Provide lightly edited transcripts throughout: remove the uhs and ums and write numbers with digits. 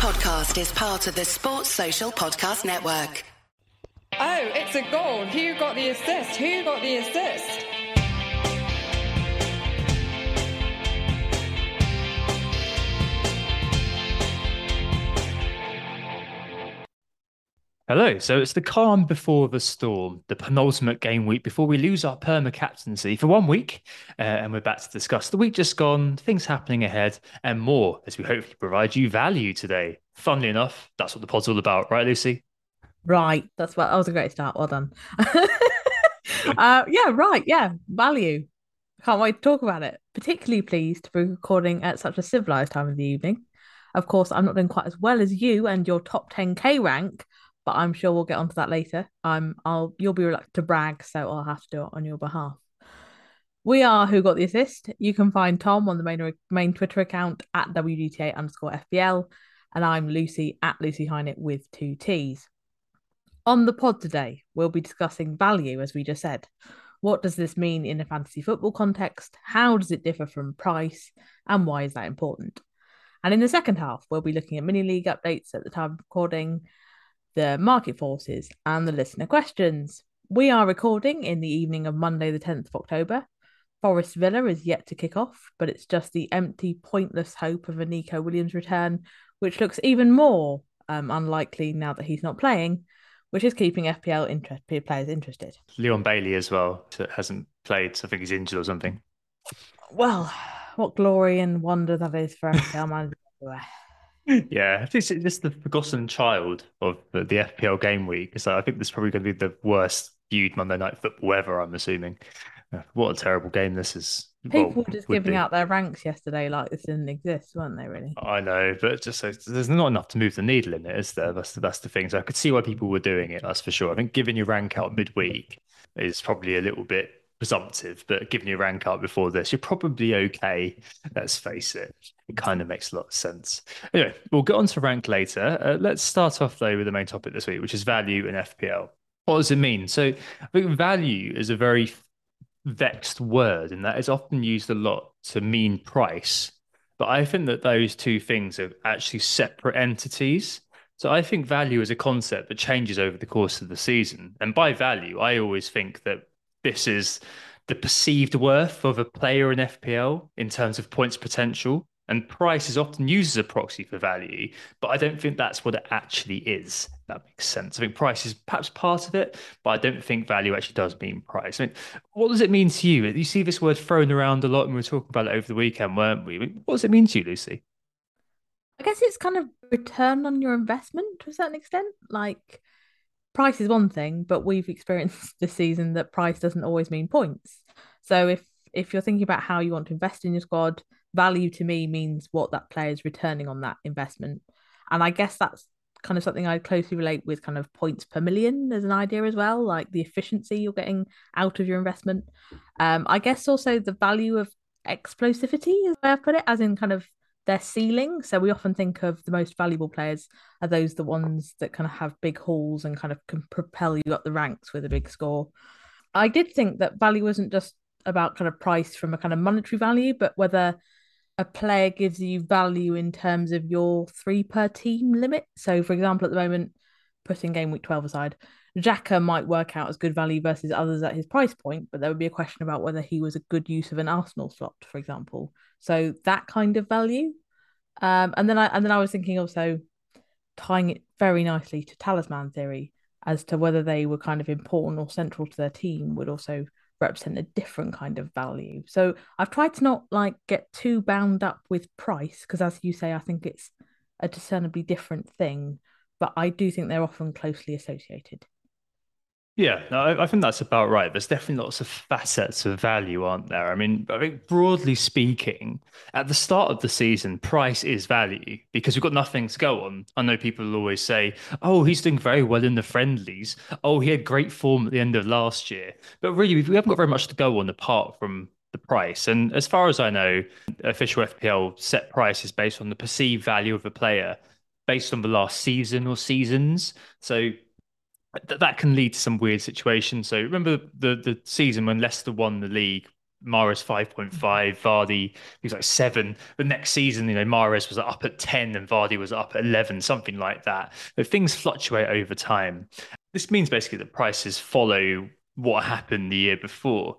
podcast is part of the Sports Social Podcast Network. Oh, it's a goal. Who got the assist? Who got the assist? Hello, so it's the calm before the storm, the penultimate game week before we lose our perma-captaincy for 1 week, and we're back to discuss the week just gone, things happening ahead, and more as we hopefully provide you value today. Funnily enough, that's what the pod's all about, right, Lucy? Right, that's what. That was a great start, well done. Value. Can't wait to talk about it. Particularly pleased to be recording at such a civilised time of the evening. Of course, I'm not doing quite as well as you and your top 10k rank, but I'm sure we'll get onto that later. You'll be reluctant to brag, so I'll have to do it on your behalf. We are Who Got the Assist. You can find Tom on the main Twitter account at WDTA_FBL, and I'm Lucy at Lucy Heine with two T's. On the pod today, we'll be discussing value, as we just said. What does this mean in a fantasy football context? How does it differ from price? And why is that important? And in the second half, we'll be looking at mini-league updates at the time of recording, the market forces, and the listener questions. We are recording in the evening of Monday, the 10th of October. Forest Villa is yet to kick off, but it's just the empty, pointless hope of a Nico Williams return, which looks even more unlikely now that he's not playing, which is keeping FPL players interested. Leon Bailey as well, that hasn't played, so I think he's injured or something. Well, what glory and wonder that is for FPL managers everywhere. Yeah, this is the forgotten child of the FPL game week. So I think this is probably going to be the worst viewed Monday Night Football ever, I'm assuming. What a terrible game this is. People were just giving out their ranks yesterday like this didn't exist, weren't they, really? I know, but just so, there's not enough to move the needle in it, is there? That's the thing. So I could see why people were doing it, that's for sure. I think giving your rank out midweek is probably a little bit presumptive, but given your rank up before this, you're probably okay. Let's face it, it kind of makes a lot of sense. Anyway, we'll get on to rank later. Let's start off though with the main topic this week, which is value in FPL. What does it mean? So I think value is a very vexed word, and that is often used a lot to mean price. But I think that those two things are actually separate entities. So I think value is a concept that changes over the course of the season. And by value, I always think that this is the perceived worth of a player in FPL in terms of points potential. And price is often used as a proxy for value, but I don't think that's what it actually is. That makes sense. I think price is perhaps part of it, but I don't think value actually does mean price. I mean, what does it mean to you? You see this word thrown around a lot, and we were talking about it over the weekend, weren't we? What does it mean to you, Lucy? I guess it's kind of return on your investment to a certain extent. Like, price is one thing, but we've experienced this season that price doesn't always mean points. So if you're thinking about how you want to invest in your squad, value to me means what that player is returning on that investment. And I guess that's kind of something I closely relate with kind of points per million as an idea as well, like the efficiency you're getting out of your investment. I guess also the value of explosivity is the way I put it, as in kind of their ceiling. So we often think of the most valuable players are those, the ones that kind of have big hauls and kind of can propel you up the ranks with a big score. I did think that value wasn't just about kind of price from a kind of monetary value, but whether a player gives you value in terms of your 3 per team limit. So for example, at the moment, putting game week 12 aside, Xhaka might work out as good value versus others at his price point, but there would be a question about whether he was a good use of an Arsenal slot, for example. So that kind of value. And then I was thinking also tying it very nicely to Talisman Theory as to whether they were kind of important or central to their team would also represent a different kind of value. So I've tried to not like get too bound up with price, because as you say, I think it's a discernibly different thing, but I do think they're often closely associated. Yeah, no, I think that's about right. There's definitely lots of facets of value, aren't there? I mean, I think broadly speaking, at the start of the season, price is value because we've got nothing to go on. I know people will always say, oh, he's doing very well in the friendlies. Oh, he had great form at the end of last year. But really, we haven't got very much to go on apart from the price. And as far as I know, official FPL set price is based on the perceived value of a player based on the last season or seasons. So that can lead to some weird situations. So remember the season when Leicester won the league Mahrez 5.5, Vardy, he was like 7. The next season, you know, Mahrez was up at 10 and Vardy was up at 11, something like that. But things fluctuate over time. This means basically that prices follow what happened the year before.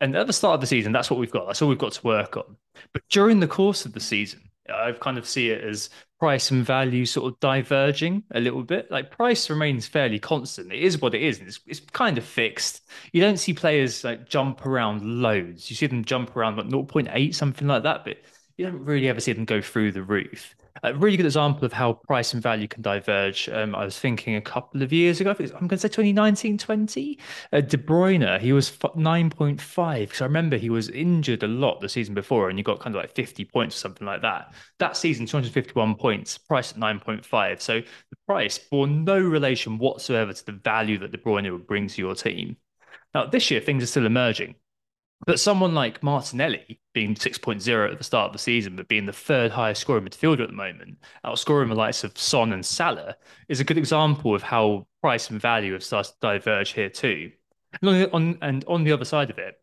And at the start of the season, that's what we've got. That's all we've got to work on. But during the course of the season, I've kind of see it as price and value sort of diverging a little bit. Like price remains fairly constant. It is what it is. And it's kind of fixed. You don't see players like jump around loads. You see them jump around like 0.8, something like that. But you don't really ever see them go through the roof. A really good example of how price and value can diverge. I was thinking a couple of years ago, I'm going to say 2019-20, De Bruyne, he was 9.5, because I remember he was injured a lot the season before and he got kind of like 50 points or something like that. That season, 251 points, priced at 9.5. So the price bore no relation whatsoever to the value that De Bruyne would bring to your team. Now, this year, things are still emerging. But someone like Martinelli, being 6.0 at the start of the season, but being the third highest scoring midfielder at the moment, outscoring the likes of Son and Salah, is a good example of how price and value have started to diverge here too. And on the other side of it,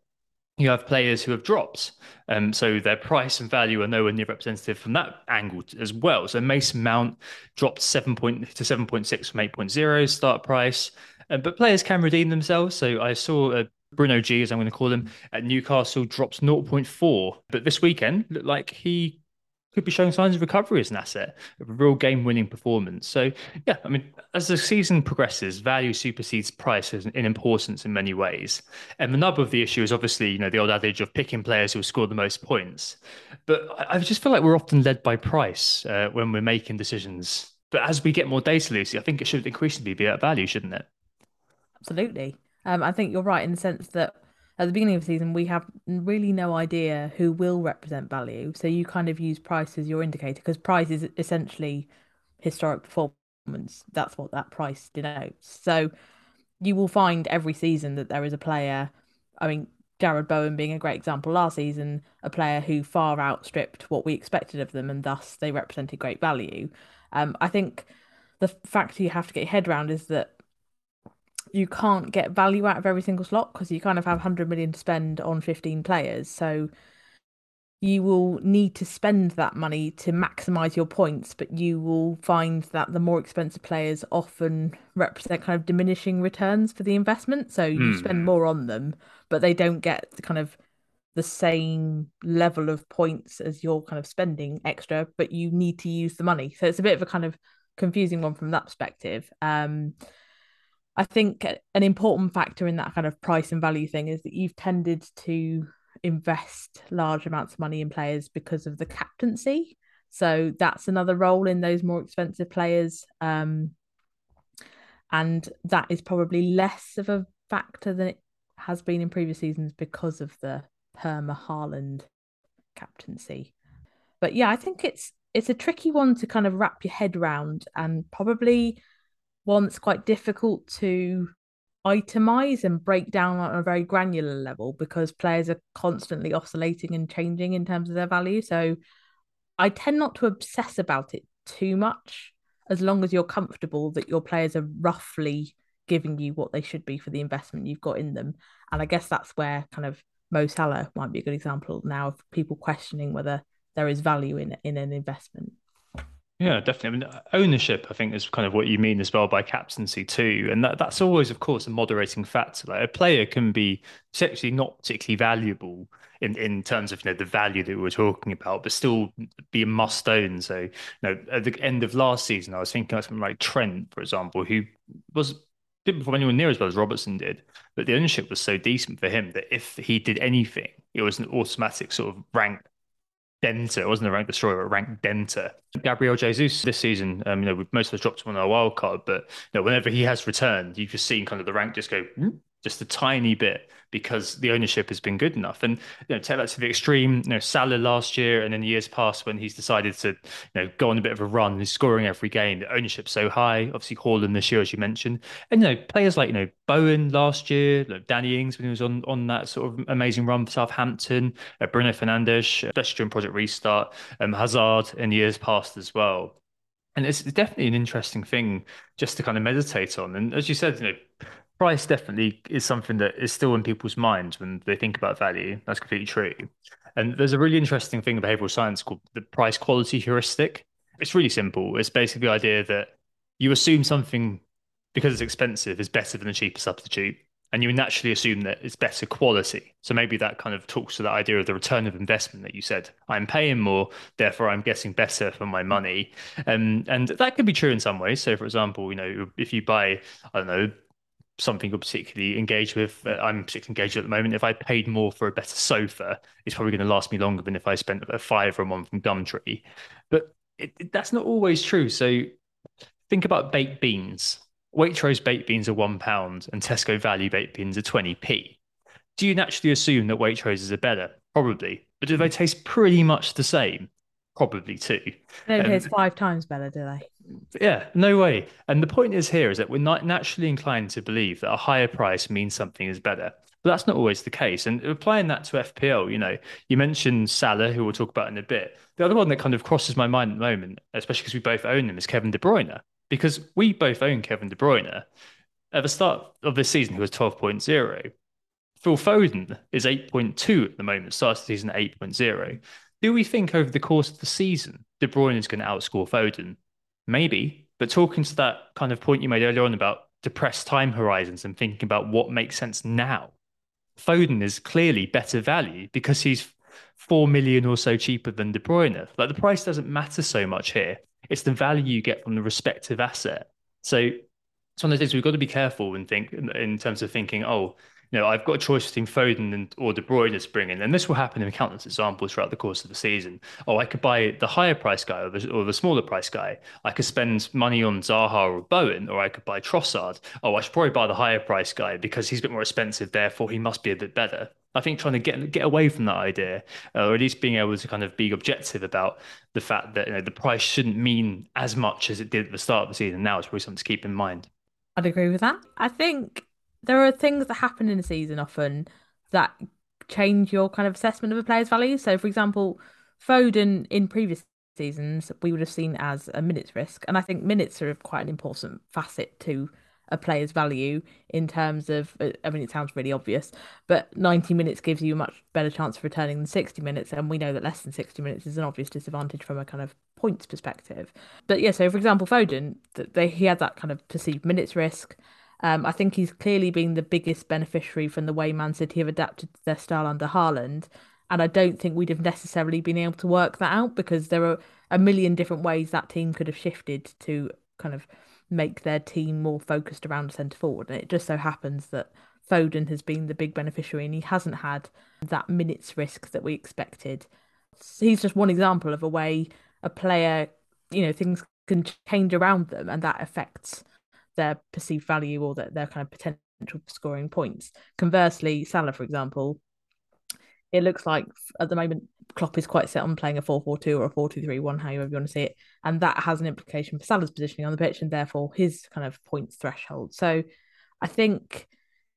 you have players who have dropped. So their price and value are nowhere near representative from that angle as well. So Mason Mount dropped 7 to 7.6 from 8.0 start price. But players can redeem themselves. So I saw Bruno G, as I'm going to call him, at Newcastle dropped 0.4. But this weekend looked like he could be showing signs of recovery as an asset, a real game-winning performance. So, yeah, I mean, as the season progresses, value supersedes price in importance in many ways. And the nub of the issue is obviously, you know, the old adage of picking players who will score the most points. But I just feel like we're often led by price when we're making decisions. But as we get more data, Lucy, I think it should increasingly be at value, shouldn't it? Absolutely. I think you're right in the sense that at the beginning of the season, we have really no idea who will represent value. So you kind of use price as your indicator because price is essentially historic performance. That's what that price denotes. So you will find every season that there is a player. I mean, Jared Bowen being a great example last season, a player who far outstripped what we expected of them and thus they represented great value. I think the fact you have to get your head around is that you can't get value out of every single slot because you kind of have 100 million to spend on 15 players. So you will need to spend that money to maximise your points, but you will find that the more expensive players often represent kind of diminishing returns for the investment. So you spend more on them, but they don't get the kind of the same level of points as you're kind of spending extra, but you need to use the money. So it's a bit of a kind of confusing one from that perspective. I think an important factor in that kind of price and value thing is that you've tended to invest large amounts of money in players because of the captaincy. So that's another role in those more expensive players. And that is probably less of a factor than it has been in previous seasons because of the Haaland captaincy. But yeah, I think it's a tricky one to kind of wrap your head around and probably one that's quite difficult to itemise and break down on a very granular level because players are constantly oscillating and changing in terms of their value. So I tend not to obsess about it too much as long as you're comfortable that your players are roughly giving you what they should be for the investment you've got in them. And I guess that's where kind of Mo Salah might be a good example now of people questioning whether there is value in an investment. Yeah, definitely. I mean, ownership, I think, is kind of what you mean as well by captaincy too. And that's always, of course, a moderating factor. Like a player can be essentially not particularly valuable in terms of, you know, the value that we were talking about, but still be a must own. So, you know, at the end of last season, I was thinking of something like Trent, for example, who didn't perform anywhere near as well as Robertson did, but the ownership was so decent for him that if he did anything, it was an automatic sort of rank Denter. It wasn't a rank destroyer, a rank denter. Gabriel Jesus this season, you know, we've mostly dropped him on our wild card, but you know, whenever he has returned, you've just seen kind of the rank just go just a tiny bit because the ownership has been good enough. And you know, take that to the extreme. You know, Salah last year and in years past when he's decided to, you know, go on a bit of a run, he's scoring every game. The ownership's so high. Obviously, Haaland this year, as you mentioned, and you know, players like, you know, Bowen last year, like Danny Ings when he was on that sort of amazing run for Southampton, Bruno Fernandes, especially during Project Restart, Hazard in years past as well. And it's definitely an interesting thing just to kind of meditate on. And as you said, you know, price definitely is something that is still in people's minds when they think about value. That's completely true. And there's a really interesting thing in behavioral science called the price quality heuristic. It's really simple. It's basically the idea that you assume something, because it's expensive, is better than a cheaper substitute. And you naturally assume that it's better quality. So maybe that kind of talks to that idea of the return of investment that you said. I'm paying more, therefore I'm getting better for my money. And that could be true in some ways. So for example, you know, if you buy, I don't know, something you're particularly engaged with, I'm particularly engaged at the moment, if I paid more for a better sofa, it's probably going to last me longer than if I spent a £5 on one from Gumtree. But that's not always true. So think about baked beans. Waitrose baked beans are £1 and Tesco Value baked beans are 20p. Do you naturally assume that Waitrose's are better? Probably. But do they taste pretty much the same? Probably too. They don't taste 5 times better, do they? Yeah, no way. And the point is here is that we're not naturally inclined to believe that a higher price means something is better. But that's not always the case. And applying that to FPL, you know, you mentioned Salah, who we'll talk about in a bit. The other one that kind of crosses my mind at the moment, especially because we both own him, is Kevin De Bruyne. Because we both own Kevin De Bruyne. At the start of this season, he was 12.0. Phil Foden is 8.2 at the moment, starts the season at 8.0. Do we think over the course of the season, De Bruyne is going to outscore Foden? Maybe, but talking to that kind of point you made earlier on about depressed time horizons and thinking about what makes sense now, Foden is clearly better value because he's 4 million or so cheaper than De Bruyne. Like, the price doesn't matter so much here. It's the value you get from the respective asset. So it's one of those things we've got to be careful and think in terms of thinking, oh, you know, I've got a choice between Foden or De Bruyne to bring in. And this will happen in countless examples throughout the course of the season. Oh, I could buy the higher price guy or the smaller price guy. I could spend money on Zaha or Bowen, or I could buy Trossard. Oh, I should probably buy the higher price guy because he's a bit more expensive, therefore he must be a bit better. I think trying to get away from that idea, or at least being able to kind of be objective about the fact that, you know, the price shouldn't mean as much as it did at the start of the season. Now it's probably something to keep in mind. I'd agree with that. I think there are things that happen in a season often that change your kind of assessment of a player's value. So, for example, Foden in previous seasons, we would have seen as a minutes risk. And I think minutes are quite an important facet to a player's value in terms of, I mean, it sounds really obvious, but 90 minutes gives you a much better chance of returning than 60 minutes. And we know that less than 60 minutes is an obvious disadvantage from a kind of points perspective. But yeah, so for example, Foden, he had that kind of perceived minutes risk. I think he's clearly been the biggest beneficiary from the way Man City have adapted to their style under Haaland. And I don't think we'd have necessarily been able to work that out because there are a million different ways that team could have shifted to kind of make their team more focused around centre forward. And it just so happens that Foden has been the big beneficiary and he hasn't had that minutes risk that we expected. So he's just one example of a way a player, you know, things can change around them and that affects their perceived value or their kind of potential for scoring points. Conversely, Salah, for example, it looks like at the moment Klopp is quite set on playing a 4-4-2 or a 4-2-3-1, however you want to see it. And that has an implication for Salah's positioning on the pitch and therefore his kind of points threshold. So I think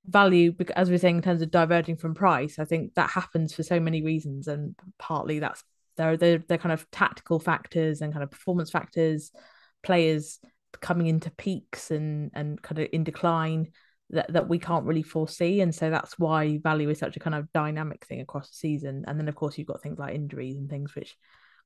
value, as we were saying, in terms of diverging from price, I think that happens for so many reasons. And partly that's they're kind of tactical factors and kind of performance factors, players coming into peaks and kind of in decline that we can't really foresee. And so that's why value is such a kind of dynamic thing across the season. And then of course you've got things like injuries and things which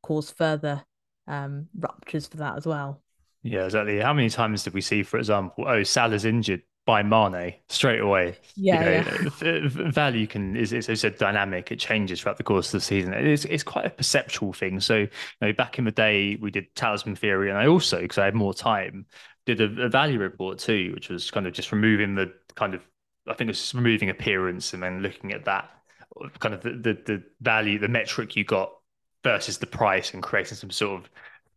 cause further ruptures for that as well. Yeah, exactly. How many times did we see, for example, oh, Salah's injured, by Mane straight away? Value is, as I said, dynamic. It changes throughout the course of the season. It's quite a perceptual thing. So, you know, back in the day we did Talisman Theory, and I also, because I had more time, did a value report too, which was kind of just removing the kind of, I think it was just removing appearance and then looking at that kind of the value, the metric you got versus the price, and creating some sort of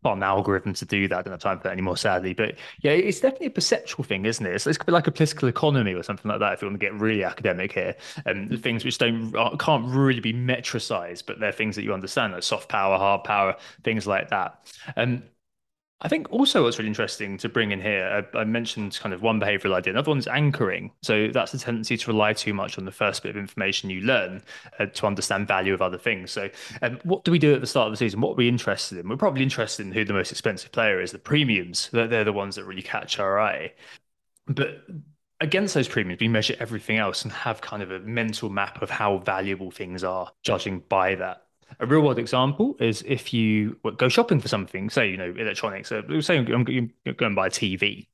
an algorithm to do that. I don't have time for that anymore, sadly. But yeah, it's definitely a perceptual thing, isn't it? It's a bit like a political economy or something like that, if you want to get really academic here. And the things which can't really be metricized, but they're things that you understand, like soft power, hard power, things like that. I think also what's really interesting to bring in here, I mentioned kind of one behavioural idea, another one's anchoring. So that's the tendency to rely too much on the first bit of information you learn to understand value of other things. So what do we do at the start of the season? What are we interested in? We're probably interested in who the most expensive player is, the premiums. They're the ones that really catch our eye. But against those premiums, we measure everything else and have kind of a mental map of how valuable things are, judging by that. A real world example is if you go shopping for something, say, you know, electronics, say I'm going to buy a TV.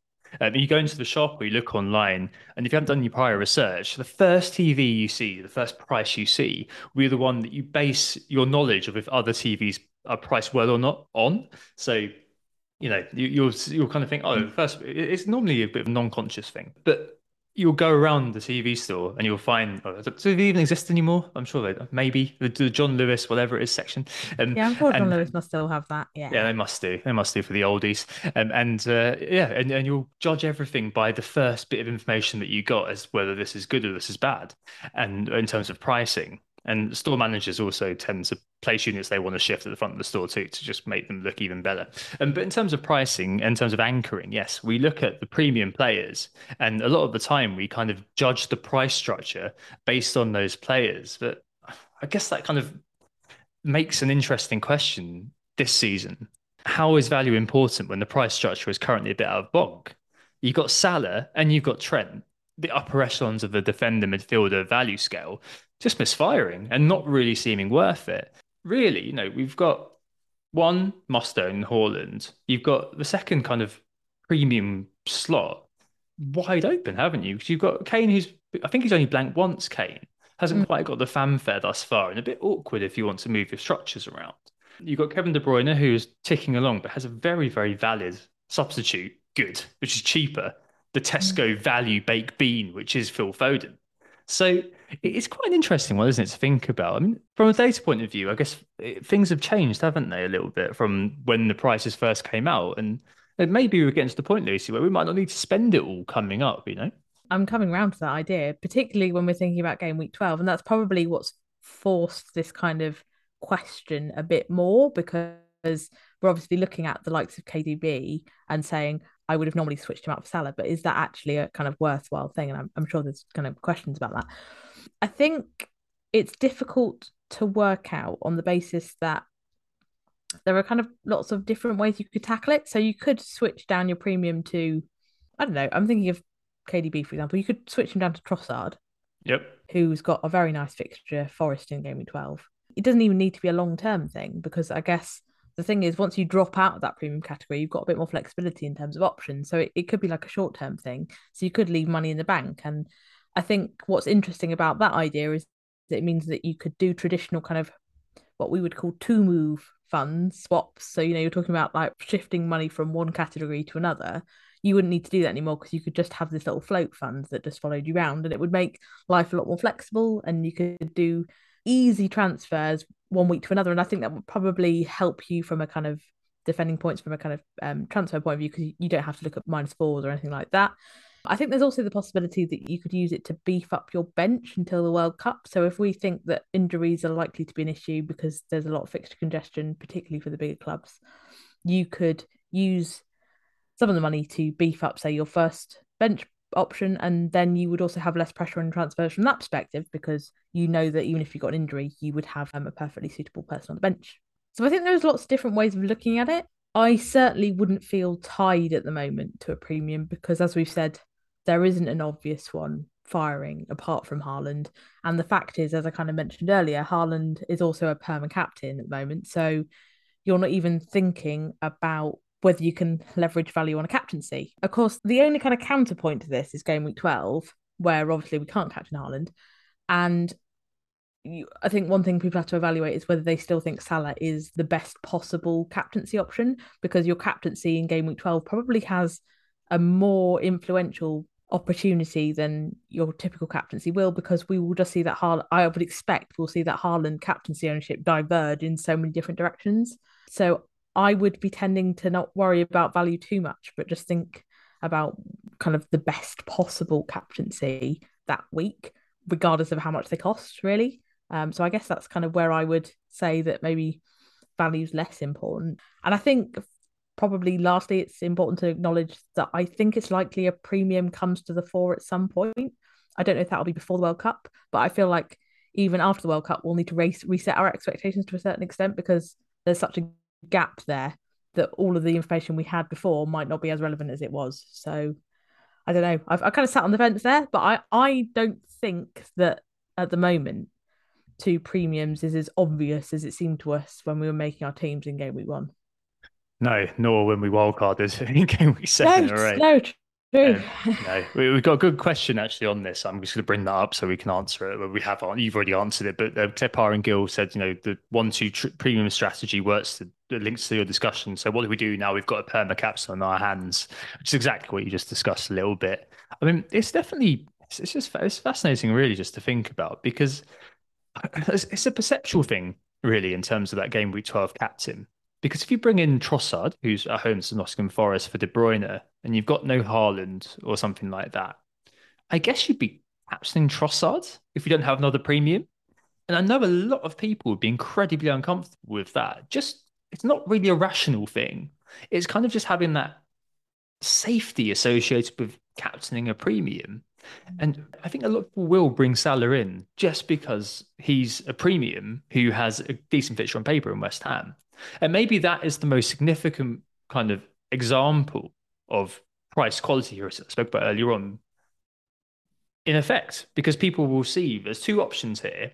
You go into the shop or you look online, and if you haven't done your prior research, the first TV you see, the first price you see, will be the one that you base your knowledge of if other TVs are priced well or not on. So, you know, you'll kind of think, oh, first, it's normally a bit of a non-conscious thing, but you'll go around the TV store and you'll find, oh, does it even exist anymore? I'm sure they maybe the John Lewis, whatever it is, section. Yeah, I'm sure John Lewis must still have that. Yeah, they must do. They must do for the oldies. And you'll judge everything by the first bit of information that you got as whether this is good or this is bad, and in terms of pricing. And store managers also tend to place units they want to shift at the front of the store too, to just make them look even better. But in terms of pricing, in terms of anchoring, yes, we look at the premium players. And a lot of the time we kind of judge the price structure based on those players. But I guess that kind of makes an interesting question this season. How is value important when the price structure is currently a bit out of bulk? You've got Salah and you've got Trent, the upper echelons of the defender midfielder value scale, just misfiring and not really seeming worth it. Really, you know, we've got one must-own in Haaland. You've got the second kind of premium slot wide open, haven't you? Because you've got Kane, who's, I think he's only blanked once, Kane. Hasn't quite got the fanfare thus far, and a bit awkward if you want to move your structures around. You've got Kevin De Bruyne, who's ticking along, but has a very, very valid substitute, good, which is cheaper. The Tesco value baked bean, which is Phil Foden. So it's quite an interesting one, isn't it, to think about? I mean, from a data point of view, I guess things have changed, haven't they, a little bit from when the prices first came out. And maybe we're getting to the point, Lucy, where we might not need to spend it all coming up, you know? I'm coming round to that idea, particularly when we're thinking about game week 12. And that's probably what's forced this kind of question a bit more, because we're obviously looking at the likes of KDB and saying, I would have normally switched him out for Salah, but is that actually a kind of worthwhile thing? And I'm sure there's kind of questions about that. I think it's difficult to work out on the basis that there are kind of lots of different ways you could tackle it. So you could switch down your premium to, I don't know, I'm thinking of KDB, for example. You could switch him down to Trossard, who's got a very nice fixture, Forest in game week 12. It doesn't even need to be a long-term thing, because I guess the thing is, once you drop out of that premium category, you've got a bit more flexibility in terms of options. So it could be like a short-term thing. So you could leave money in the bank. And I think what's interesting about that idea is that it means that you could do traditional kind of what we would call two-move funds, swaps. So, you know, you're talking about like shifting money from one category to another. You wouldn't need to do that anymore, because you could just have this little float fund that just followed you around, and it would make life a lot more flexible, and you could do easy transfers one week to another. And I think that would probably help you from a kind of defending points, from a kind of transfer point of view, because you don't have to look at -4s or anything like that. I think there's also the possibility that you could use it to beef up your bench until the World Cup. So if we think that injuries are likely to be an issue because there's a lot of fixture congestion, particularly for the bigger clubs, you could use some of the money to beef up, say, your first bench option, and then you would also have less pressure on transfers from that perspective, because you know that even if you got an injury, you would have a perfectly suitable person on the bench. So I think there's lots of different ways of looking at it. I certainly wouldn't feel tied at the moment to a premium, because as we've said, there isn't an obvious one firing apart from Haaland. And the fact is, as I kind of mentioned earlier, Haaland is also a perma captain at the moment, so you're not even thinking about whether you can leverage value on a captaincy. Of course, the only kind of counterpoint to this is game week 12, where obviously we can't captain Haaland. And I think one thing people have to evaluate is whether they still think Salah is the best possible captaincy option, because your captaincy in game week 12 probably has a more influential opportunity than your typical captaincy will, because we will just see that I would expect we'll see that Haaland captaincy ownership diverge in so many different directions. So I would be tending to not worry about value too much, but just think about kind of the best possible captaincy that week, regardless of how much they cost, really. So I guess that's kind of where I would say that maybe value's less important. And I think probably lastly, it's important to acknowledge that I think it's likely a premium comes to the fore at some point. I don't know if that'll be before the World Cup, but I feel like even after the World Cup, we'll need to reset our expectations to a certain extent, because there's such a gap there that all of the information we had before might not be as relevant as it was. So I don't know. I kind of sat on the fence there, but I don't think that at the moment two premiums is as obvious as it seemed to us when we were making our teams in game week one. No, nor when we wildcarded in game week seven or eight. No, true. No, we've got a good question actually on this. I'm just going to bring that up so we can answer it. Well, we have, you've already answered it, but Tepar and Gill said, you know, the 1-2 premium strategy works to the links to your discussion. So what do we do now? We've got a perma capsule on our hands, which is exactly what you just discussed a little bit. I mean, it's definitely, it's fascinating really just to think about, because it's a perceptual thing really in terms of that game week 12 captain. Because if you bring in Trossard, who's at home to Nottingham Forest, for De Bruyne, and you've got no Haaland or something like that, I guess you'd be captaining Trossard if you don't have another premium. And I know a lot of people would be incredibly uncomfortable with that. Just, it's not really a rational thing. It's kind of just having that safety associated with captaining a premium. And I think a lot of people will bring Salah in just because he's a premium who has a decent fixture on paper in West Ham. And maybe that is the most significant kind of example of price quality here, as I spoke about earlier on, in effect, because people will see there's two options here.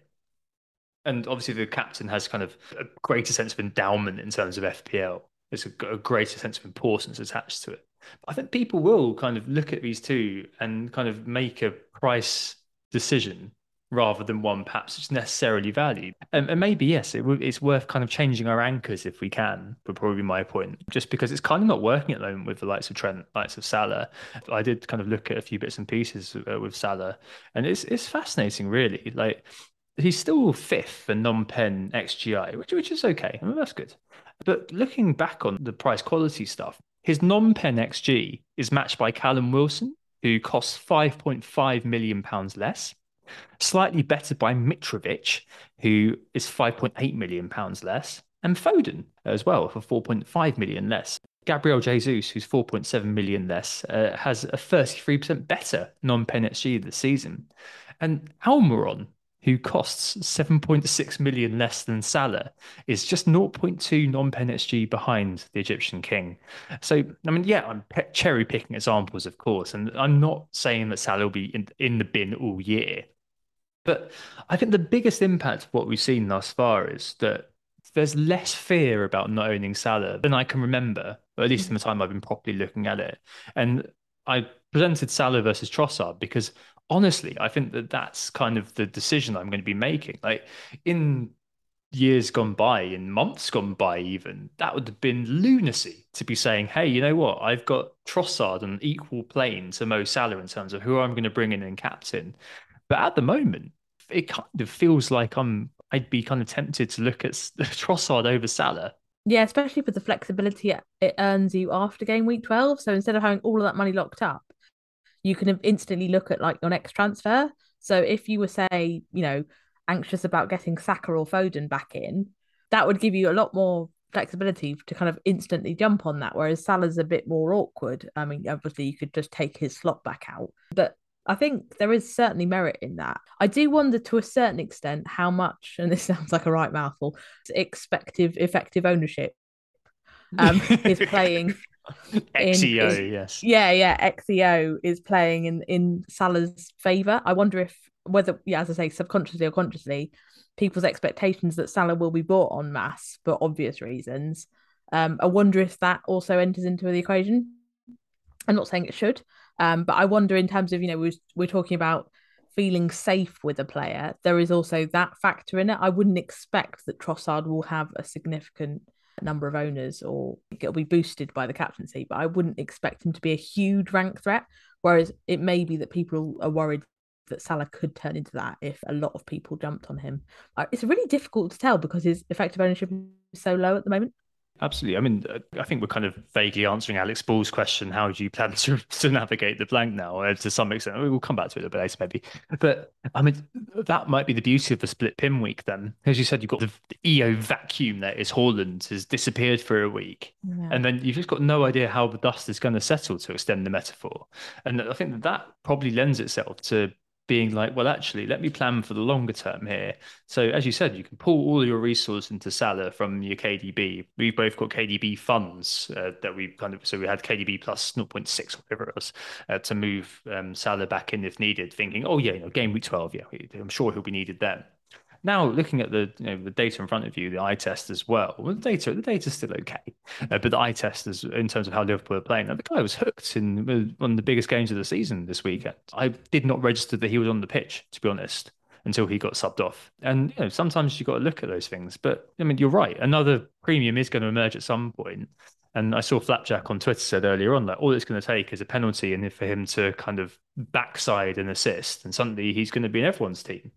And obviously the captain has kind of a greater sense of endowment in terms of FPL. There's a greater sense of importance attached to it. But I think people will kind of look at these two and kind of make a price decision rather than one perhaps it's necessarily valued. And maybe, yes, it's worth kind of changing our anchors if we can, would probably be my point, just because it's kind of not working at the moment with the likes of Trent, likes of Salah. I did kind of look at a few bits and pieces with Salah, and it's fascinating, really. Like, he's still fifth for non-pen XGI, which is okay. I mean, that's good. But looking back on the price quality stuff, his non-pen XG is matched by Callum Wilson, who costs £5.5 million less. Slightly better by Mitrovic, who is £5.8 million less, and Foden as well for £4.5 million less. Gabriel Jesus, who's £4.7 million less, has a 33% better non-pen XG this season. And Almiron, who costs £7.6 million less than Salah, is just 0.2 non-pen XG behind the Egyptian king. So, I mean, yeah, I'm cherry-picking examples, of course, and I'm not saying that Salah will be in the bin all year. But I think the biggest impact of what we've seen thus far is that there's less fear about not owning Salah than I can remember, or at least in the time I've been properly looking at it. And I presented Salah versus Trossard because, honestly, I think that that's kind of the decision I'm going to be making. Like, in years gone by, in months gone by even, that would have been lunacy to be saying, hey, you know what? I've got Trossard on an equal plane to Mo Salah in terms of who I'm going to bring in and captain. But at the moment, it kind of feels like I'd be kind of tempted to look at Trossard over Salah. Yeah, especially for the flexibility it earns you after game week 12. So instead of having all of that money locked up, you can instantly look at like your next transfer. So if you were, say, you know, anxious about getting Saka or Foden back in, that would give you a lot more flexibility to kind of instantly jump on that. Whereas Salah's a bit more awkward. I mean, obviously you could just take his slot back out, but I think there is certainly merit in that. I do wonder to a certain extent how much, and this sounds like a right mouthful, effective ownership is playing. XEO, yes. Yeah. XEO is playing in Salah's favour. I wonder if as I say, subconsciously or consciously, people's expectations that Salah will be bought en masse for obvious reasons. I wonder if that also enters into the equation. I'm not saying it should, but I wonder in terms of, you know, we're talking about feeling safe with a player. There is also that factor in it. I wouldn't expect that Trossard will have a significant number of owners, or it'll be boosted by the captaincy, but I wouldn't expect him to be a huge rank threat, whereas it may be that people are worried that Salah could turn into that if a lot of people jumped on him. It's really difficult to tell because his effective ownership is so low at the moment. Absolutely. I mean, I think we're kind of vaguely answering Alex Ball's question, how do you plan to navigate the blank now? To some extent, we'll come back to it a bit later maybe. But I mean, that might be the beauty of the split pin week then. As you said, you've got the EO vacuum that is Haaland has disappeared for a week. Yeah. And then you've just got no idea how the dust is going to settle, to extend the metaphor. And I think that probably lends itself to being like, well, actually, let me plan for the longer term here. So as you said, you can pull all your resource into Salah from your KDB. We've both got KDB funds that we kind of, so we had KDB plus 0.6 or whatever it was to move Salah back in if needed, thinking, oh yeah, you know, game week 12, yeah, I'm sure he'll be needed then. Now, looking at the, you know, the data in front of you, the eye test as well. Well, the data's still okay, but the eye test is in terms of how Liverpool are playing. Now, the guy was hooked in one of the biggest games of the season this weekend. I did not register that he was on the pitch, to be honest, until he got subbed off. And you know, sometimes you've got to look at those things. But I mean, you're right. Another premium is going to emerge at some point. And I saw Flapjack on Twitter said earlier on that all it's going to take is a penalty and for him to kind of backside an assist, and suddenly he's going to be in everyone's team.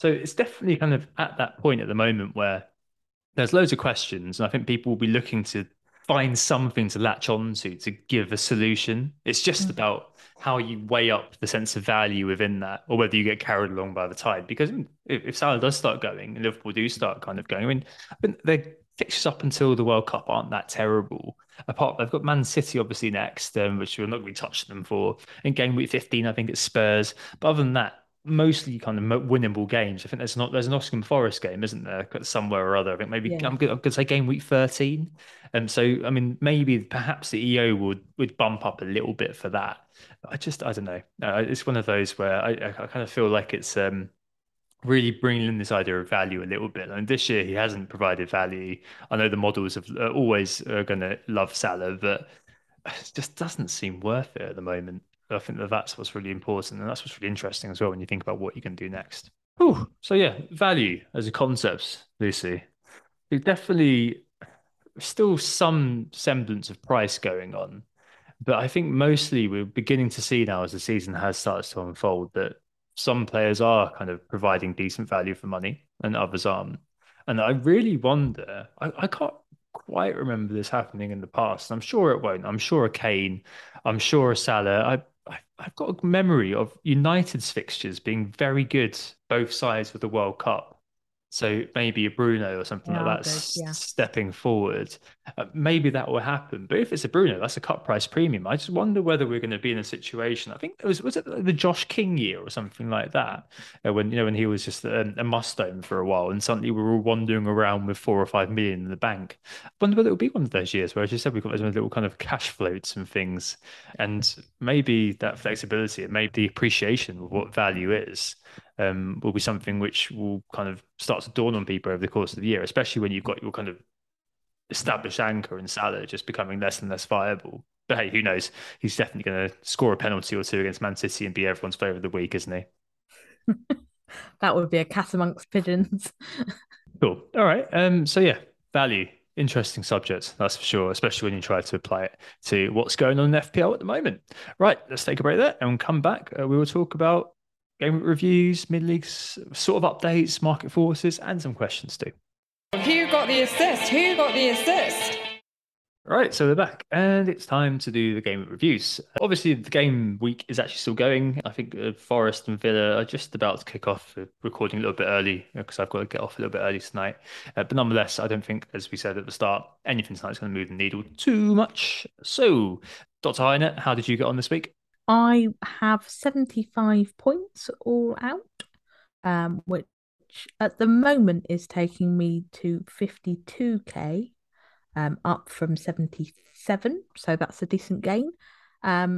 So it's definitely kind of at that point at the moment where there's loads of questions, and I think people will be looking to find something to latch on to give a solution. It's just about how you weigh up the sense of value within that, or whether you get carried along by the tide. Because if Salah does start going and Liverpool do start kind of going, I mean they fixtures up until the World Cup aren't that terrible. Apart, they've got Man City obviously next, which we're not going to be touching them for. In game week 15, I think it's Spurs. But other than that, mostly kind of winnable games. I think there's an Nottingham Forest game, isn't there, somewhere or other? I think maybe, yeah. I'm going to say game week 13. So I mean, maybe perhaps the EO would bump up a little bit for that. I don't know. It's one of those where I kind of feel like it's really bringing in this idea of value a little bit. And this year he hasn't provided value. I know the models have always are going to love Salah, but it just doesn't seem worth it at the moment. I think that's what's really important, and that's what's really interesting as well when you think about what you can do next. Ooh, so yeah, value as a concept, Lucy. There's definitely still some semblance of price going on, but I think mostly we're beginning to see now as the season has started to unfold that some players are kind of providing decent value for money and others aren't. And I really wonder, I can't quite remember this happening in the past. I'm sure it won't. I'm sure a Kane, I'm sure a Salah. I've got a memory of United's fixtures being very good, both sides of the World Cup. So maybe a Bruno or something like that stepping forward. Maybe that will happen. But if it's a Bruno, that's a cut price premium. I just wonder whether we're going to be in a situation. I think it was it the Josh King year or something like that, when he was just a must-own for a while, and suddenly we were all wandering around with 4 or 5 million in the bank. I wonder whether it'll be one of those years where, as you said, we've got those little kind of cash floats and things, and maybe that flexibility and maybe the appreciation of what value is. Will be something which will kind of start to dawn on people over the course of the year, especially when you've got your kind of established anchor in Salah just becoming less and less viable. But hey, who knows? He's definitely going to score a penalty or two against Man City and be everyone's favourite of the week, isn't he? That would be a cat amongst pigeons. Cool. All right. So yeah, value. Interesting subject, that's for sure, especially when you try to apply it to what's going on in FPL at the moment. Right, let's take a break there and come back. We will talk about game reviews, mid-leagues, sort of updates, market forces, and some questions too. Who got the assist? Who got the assist? All right, so we're back, and it's time to do the game reviews. Obviously, the game week is actually still going. I think Forest and Villa are just about to kick off. We're recording a little bit early because I've got to get off a little bit early tonight. But nonetheless, I don't think, as we said at the start, anything tonight's going to move the needle too much. So, Dr. Heine, how did you get on this week? I have 75 points all out, which at the moment is taking me to 52k, up from 77. So that's a decent gain. I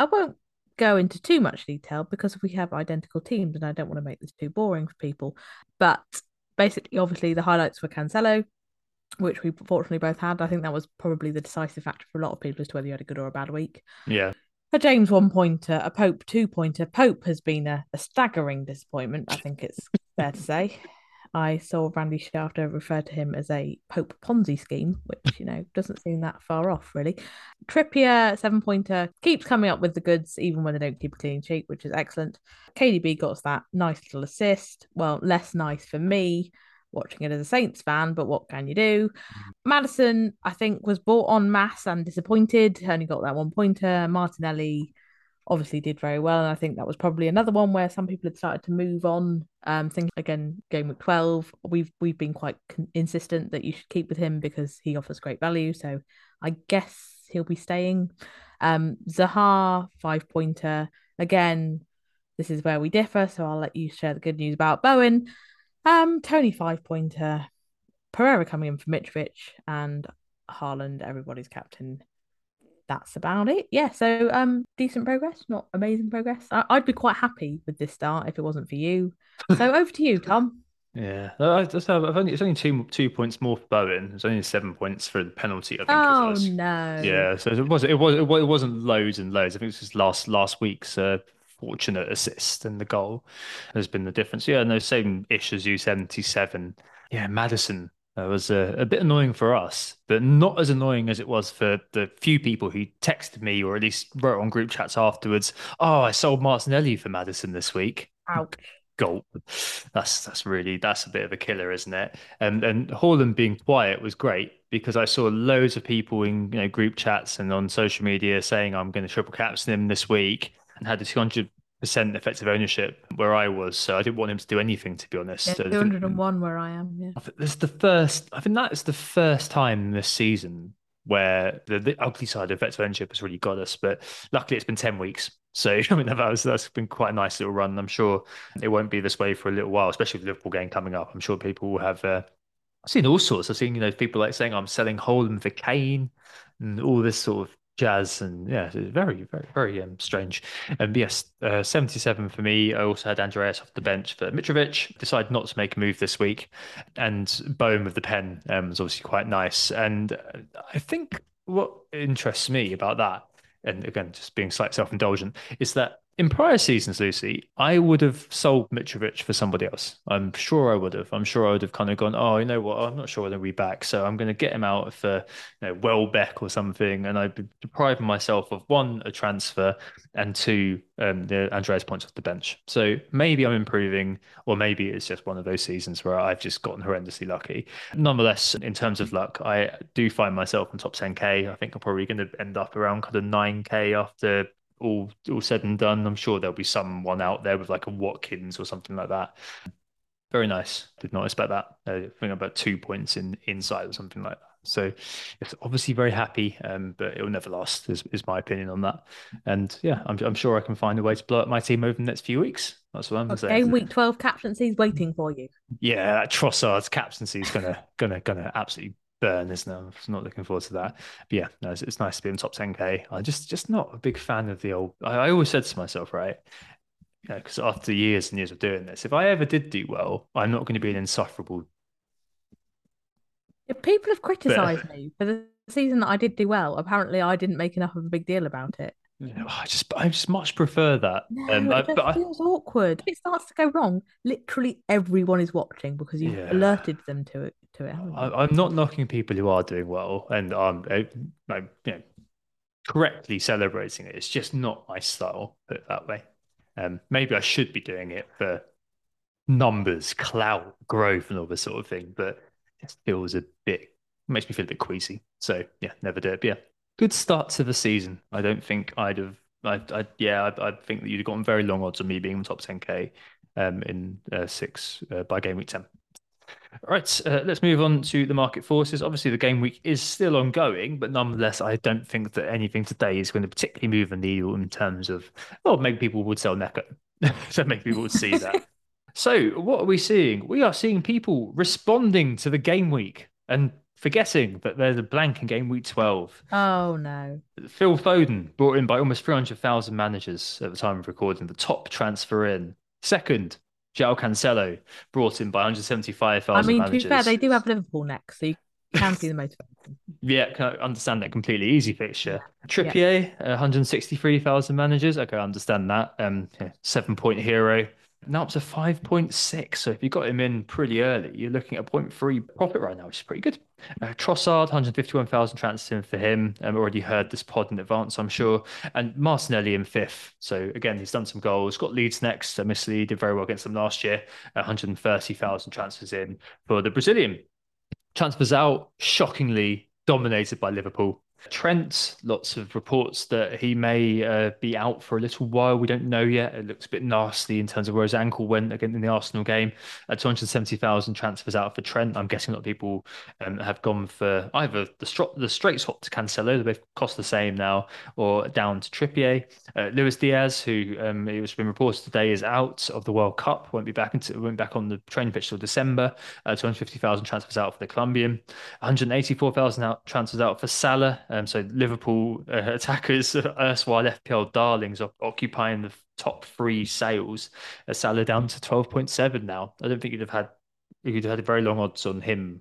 won't go into too much detail because we have identical teams and I don't want to make this too boring for people. But basically, obviously, the highlights were Cancelo, which we fortunately both had. I think that was probably the decisive factor for a lot of people as to whether you had a good or a bad week. Yeah. A James 1-pointer, a Pope 2-pointer. Pope has been a staggering disappointment, I think it's fair to say. I saw Randy Shafter refer to him as a Pope Ponzi scheme, which, you know, doesn't seem that far off, really. Trippier, 7-pointer, keeps coming up with the goods, even when they don't keep a clean sheet, which is excellent. KDB got us that nice little assist. Well, less nice for me, watching it as a Saints fan, but what can you do? Maddison, I think, was bought en masse and disappointed. Only got that 1-pointer. Martinelli obviously did very well, and I think that was probably another one where some people had started to move on. Thinking again, game week 12, we've been quite insistent that you should keep with him because he offers great value. So I guess he'll be staying. Zaha, 5-pointer again. This is where we differ, so I'll let you share the good news about Bowen. Tony 5-pointer, Pereira coming in for Mitrovic, and Haaland, everybody's captain. That's about it. Yeah, so decent progress, not amazing progress. I'd be quite happy with this start if it wasn't for you. So over to you, Tom. Yeah, it's only two points more for Bowen. It's only 7 points for the penalty, I think. Oh no! Yeah, so it wasn't loads and loads. I think it was just last week's fortunate assist and the goal has been the difference. Yeah, no, same ish as you, 77. Yeah, Maddison was a bit annoying for us, but not as annoying as it was for the few people who texted me or at least wrote on group chats afterwards. Oh, I sold Martinelli for Maddison this week. Ouch. Gulp. That's a bit of a killer, isn't it? And Haaland being quiet was great, because I saw loads of people in group chats and on social media saying I'm going to triple captain him this week, and had a 200% effective ownership where I was, so I didn't want him to do anything, to be honest. Yeah, 201 where I am. Yeah, I think that's the first time this season where the ugly side of effective ownership has really got us, but luckily it's been 10 weeks. So that's been quite a nice little run. I'm sure it won't be this way for a little while, especially with the Liverpool game coming up. I'm sure people will have... I've seen all sorts. I've seen people like saying, I'm selling Haaland for Kane and all this sort of jazz. And yeah, it's very, very, very strange. And yes, 77 for me. I also had Andreas off the bench for Mitrovic. Decided not to make a move this week. And Bowen with the pen was obviously quite nice. And I think what interests me about that, and again, just being slightly self-indulgent, is that in prior seasons, Lucy, I would have sold Mitrovic for somebody else. I'm sure I would have. I'm sure I would have kind of gone, oh, you know what? I'm not sure whether we're back, so I'm going to get him out for Welbeck or something. And I'd be depriving myself of, one, a transfer, and two, the Andreas points off the bench. So maybe I'm improving, or maybe it's just one of those seasons where I've just gotten horrendously lucky. Nonetheless, in terms of luck, I do find myself in top 10K. I think I'm probably going to end up around kind of 9K after all said and done. I'm sure there'll be someone out there with like a Watkins or something like that. Very nice. Did not expect that. I think about 2 points inside or something like that. So it's obviously very happy, but it'll never last is my opinion on that. And yeah, I'm sure I can find a way to blow up my team over the next few weeks. That's what I'm going to say. Week 12 captaincy is waiting for you. Yeah, Trossard's captaincy is gonna absolutely burn, isn't it? I'm not looking forward to that. But yeah, no, it's nice to be in top 10K. I'm just not a big fan of the old... I always said to myself, right, because after years and years of doing this, if I ever did do well, I'm not going to be an insufferable... If people have criticised me for the season that I did do well. Apparently, I didn't make enough of a big deal about it. I just much prefer that. No, it feels awkward. If it starts to go wrong, literally everyone is watching because you've alerted them to it. I'm not knocking people who are doing well and correctly celebrating it. It's just not my style, put it that way. Maybe I should be doing it for numbers, clout, growth, and all this sort of thing. But it feels makes me feel a bit queasy. So yeah, never do it. But yeah, good start to the season. I don't think I'd have. I think that you'd have gotten very long odds on me being in the top 10K in six by game week 10. All right, let's move on to the market forces. Obviously, the game week is still ongoing, but nonetheless, I don't think that anything today is going to particularly move the needle in terms of, well, maybe people would sell Neco. So maybe people would see that. So what are we seeing? We are seeing people responding to the game week and forgetting that there's a blank in game week 12. Oh, no. Phil Foden, brought in by almost 300,000 managers at the time of recording, the top transfer in. Second, Cancelo, brought in by 175,000 managers. I mean, to be fair, they do have Liverpool next, so you can see the motivation. Yeah, I understand that completely. Easy fixture. Trippier, 163,000 managers. Okay, I understand that. 7-point hero. Now up to 5.6. So if you got him in pretty early, you're looking at a 0.3 profit right now, which is pretty good. Trossard, 151,000 transfers in for him. I've already heard this pod in advance, I'm sure. And Martinelli in fifth. So again, he's done some goals. Got Leeds next. I missed Leeds, did very well against them last year. 130,000 transfers in for the Brazilian. Transfers out, shockingly dominated by Liverpool. Trent, lots of reports that he may be out for a little while. We don't know yet. It looks a bit nasty in terms of where his ankle went again in the Arsenal game. 270,000 transfers out for Trent. I'm guessing a lot of people have gone for either the straight swap to Cancelo, they've cost the same now, or down to Trippier. Luis Diaz, who it was been reported today is out of the World Cup, won't be back on the training pitch till December. 250,000 transfers out for the Colombian. 184,000 transfers out for Salah. So Liverpool attackers, erstwhile FPL darlings, occupying the top three sales. Salah down to 12.7 now. I don't think you'd have had a very long odds on him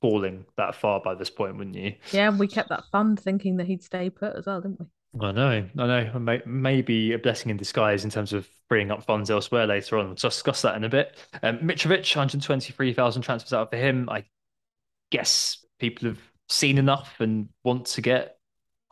falling that far by this point, wouldn't you? Yeah, and we kept that fund thinking that he'd stay put as well, didn't we? I know. Maybe a blessing in disguise in terms of freeing up funds elsewhere later on. We'll discuss that in a bit. Mitrovic, 123,000 transfers out for him. I guess people have seen enough and want to get,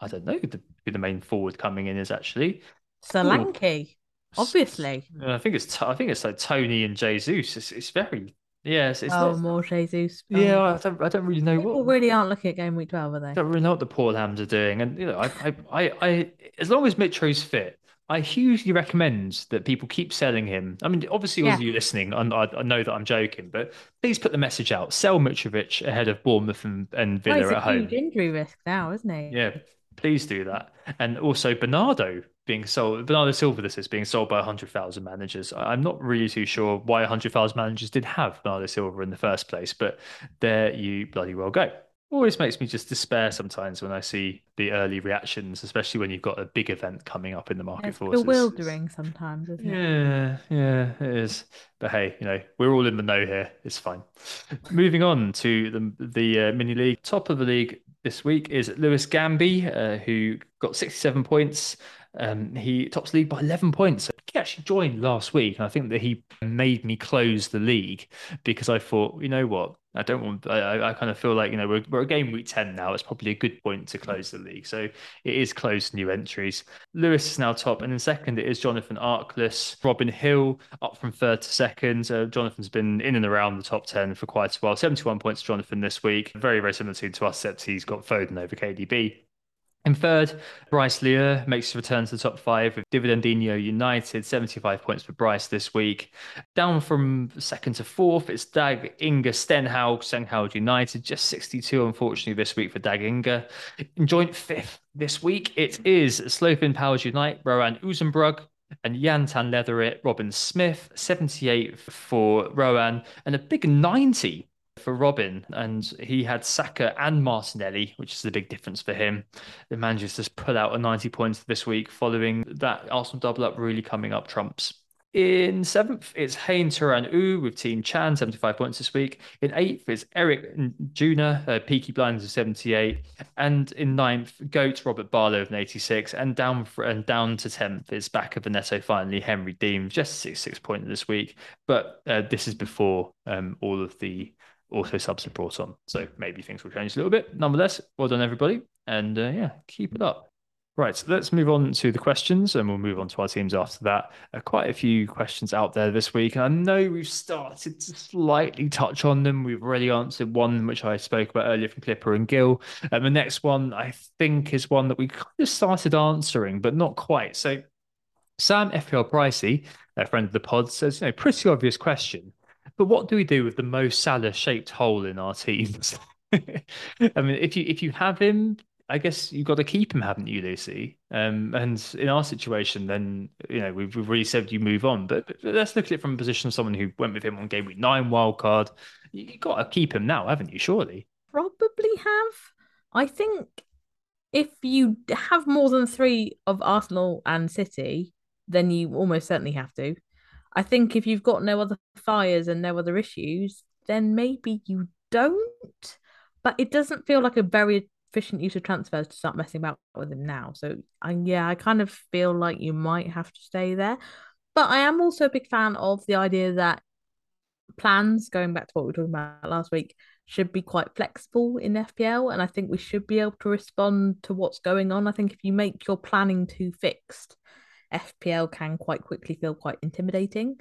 I don't know, who the main forward coming in is actually. Solanke, obviously. I think it's like Tony and Jesus. It's very... Yes, it's more Jesus. Yeah, I don't really know. People really aren't looking at game week 12, are they? I don't really know what the poor lambs are doing. And you know, I as long as Mitro's fit, I hugely recommend that people keep selling him. I mean, obviously, all of you listening, I know that I'm joking, but please put the message out: sell Mitrovic ahead of Bournemouth and Villa at home. It's a huge injury risk now, isn't he? Yeah, please do that. And also Bernardo. Being sold, Bernardo Silva, this is being sold by 100,000 managers. I'm not really too sure why 100,000 managers did have Bernardo Silva in the first place, but there you bloody well go. Always makes me just despair sometimes when I see the early reactions, especially when you've got a big event coming up in the market for us. It's bewildering sometimes, isn't it? Yeah, it is. But hey, you know, we're all in the know here. It's fine. Moving on to the mini league. Top of the league this week is Lewis Gamby, who got 67 points. He tops the league by 11 points. He actually joined last week, and I think that he made me close the league because I thought, you know what, I don't want. I kind of feel like, you know, we're at game week 10 now. It's probably a good point to close the league. So it is close to new entries. Lewis is now top, and in second it is Jonathan Arkless. Robin Hill up from third to second. Jonathan's been in and around the top 10 for quite a while. 71 points to Jonathan this week. Very, very similar to us, except he's got Foden over KDB. In third, Bryce Lea makes his return to the top five with Dividendinho United, 75 points for Bryce this week. Down from second to fourth, it's Dag Inga Stenhaug United, just 62, unfortunately, this week for Dag Inga. In joint fifth this week, it is Slothin Powers Unite, Rowan Uzenbrug, and Yantan Leatheritt, Robin Smith, 78 for Rowan, and a big 90 for Robin, and he had Saka and Martinelli, which is the big difference for him. The managers just pull out a 90 points this week following that Arsenal double up really coming up trumps. In seventh, it's Hein Turan-U with Team Chan, 75 points this week. In eighth, it's Eric Juna, Peaky Blinders of 78. And in ninth, Goat Robert Barlow of 86. And down to 10th, it's back of the Neto finally, Henry Deem, just 66 points this week. But this is before all of the also subs are brought on, so maybe things will change a little bit. Nonetheless, well done everybody, and keep it up. Right, so let's move on to the questions, and we'll move on to our teams after that. Quite a few questions out there this week, and I know we've started to slightly touch on them. We've already answered one, which I spoke about earlier from Clipper and Gill. And the next one, I think, is one that we kind of started answering, but not quite. So Sam FPL Pricey, a friend of the pod, says, you know, pretty obvious question, but what do we do with the Mo Salah-shaped hole in our teams? I mean, if you have him, I guess you've got to keep him, haven't you, Lucy? And in our situation, then, you know, we've really said you move on. But let's look at it from a position of someone who went with him on game week 9 wildcard. You've got to keep him now, haven't you, surely? Probably have. I think if you have more than three of Arsenal and City, then you almost certainly have to. I think if you've got no other fires and no other issues, then maybe you don't. But it doesn't feel like a very efficient use of transfers to start messing about with him now. So, I kind of feel like you might have to stay there. But I am also a big fan of the idea that plans, going back to what we were talking about last week, should be quite flexible in FPL. And I think we should be able to respond to what's going on. I think if you make your planning too fixed, FPL can quite quickly feel quite intimidating,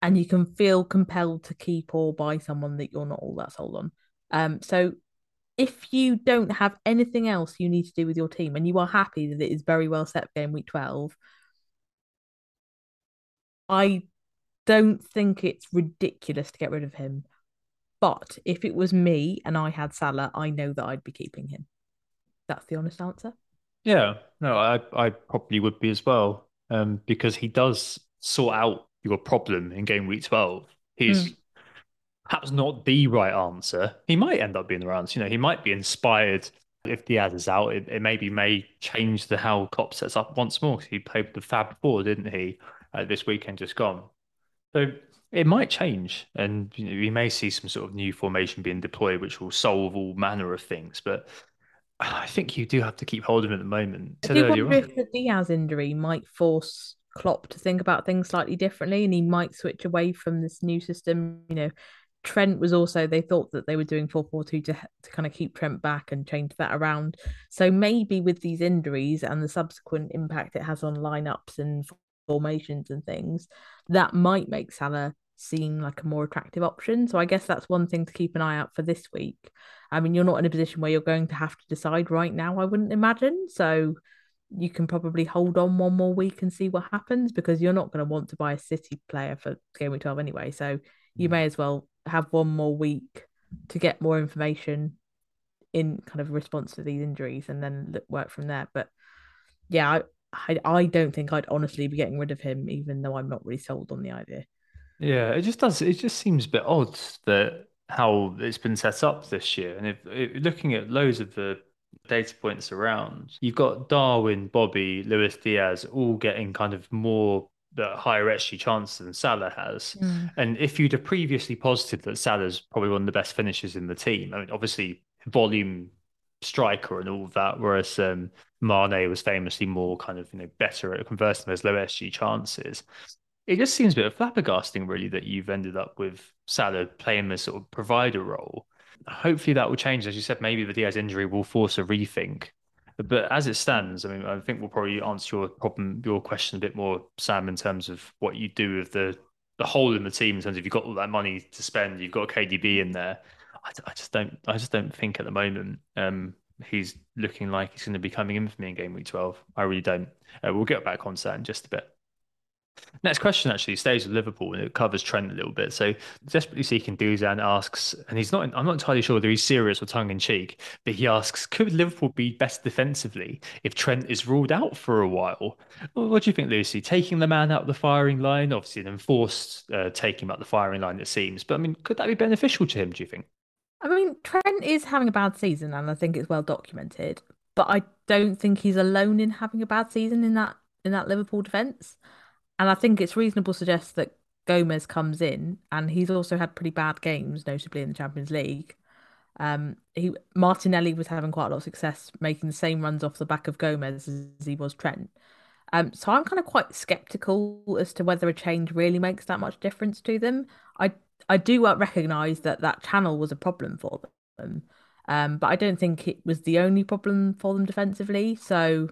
and you can feel compelled to keep or buy someone that you're not all that sold on. So if you don't have anything else you need to do with your team and you are happy that it is very well set for game week 12, I don't think it's ridiculous to get rid of him. But if it was me and I had Salah, I know that I'd be keeping him. That's the honest answer. Yeah, no, I probably would be as well, because he does sort out your problem in game week 12. He's perhaps not the right answer. He might end up being the right answer. You know, he might be inspired. If Diaz is out, it maybe may change the how Klopp sets up once more. He played with the Fab Four, didn't he, this weekend just gone. So it might change, and you know, we may see some sort of new formation being deployed, which will solve all manner of things. But I think you do have to keep hold of him at the moment. I do wonder if the Diaz injury might force Klopp to think about things slightly differently, and he might switch away from this new system. You know, Trent was also, they thought that they were doing 4-4-2 to kind of keep Trent back and change that around. So maybe with these injuries and the subsequent impact it has on lineups and formations and things, that might make Salah seem like a more attractive option. So I guess that's one thing to keep an eye out for this week. I mean, you're not in a position where you're going to have to decide right now, I wouldn't imagine. So you can probably hold on one more week and see what happens, because you're not going to want to buy a City player for game week 12 anyway. So you may as well have one more week to get more information in kind of response to these injuries and then work from there. But yeah, I don't think I'd honestly be getting rid of him, even though I'm not really sold on the idea. Yeah, it just seems a bit odd that how it's been set up this year. And if looking at loads of the data points around, you've got Darwin, Bobby, Luis Diaz all getting kind of more the higher XG chance than Salah has. And if you'd have previously posited that Salah's probably one of the best finishers in the team, I mean, obviously volume striker and all of that, whereas Mane was famously more kind of, you know, better at converting those low XG chances. It just seems a bit flabbergasting, really, that you've ended up with Salah playing this sort of provider role. Hopefully that will change. As you said, maybe the Diaz injury will force a rethink. But as it stands, I mean, I think we'll probably answer your question a bit more, Sam, in terms of what you do with the hole in the team. In terms of you've got all that money to spend, you've got KDB in there. I just don't think at the moment he's looking like he's going to be coming in for me in game week 12. I really don't. We'll get back on that in just a bit. Next question actually stays with Liverpool, and it covers Trent a little bit. So Desperately Seeking Duzan asks, and I'm not entirely sure whether he's serious or tongue-in-cheek, but he asks, could Liverpool be best defensively if Trent is ruled out for a while? Well, what do you think, Lucy? Taking the man out of the firing line, obviously an enforced taking him out of the firing line, it seems. But I mean, could that be beneficial to him, do you think? I mean, Trent is having a bad season, and I think it's well documented. But I don't think he's alone in having a bad season in that Liverpool defence. And I think it's reasonable to suggest that Gomez comes in, and he's also had pretty bad games, notably in the Champions League. Martinelli was having quite a lot of success making the same runs off the back of Gomez as he was Trent. So I'm kind of quite sceptical as to whether a change really makes that much difference to them. I do recognise that channel was a problem for them, but I don't think it was the only problem for them defensively. So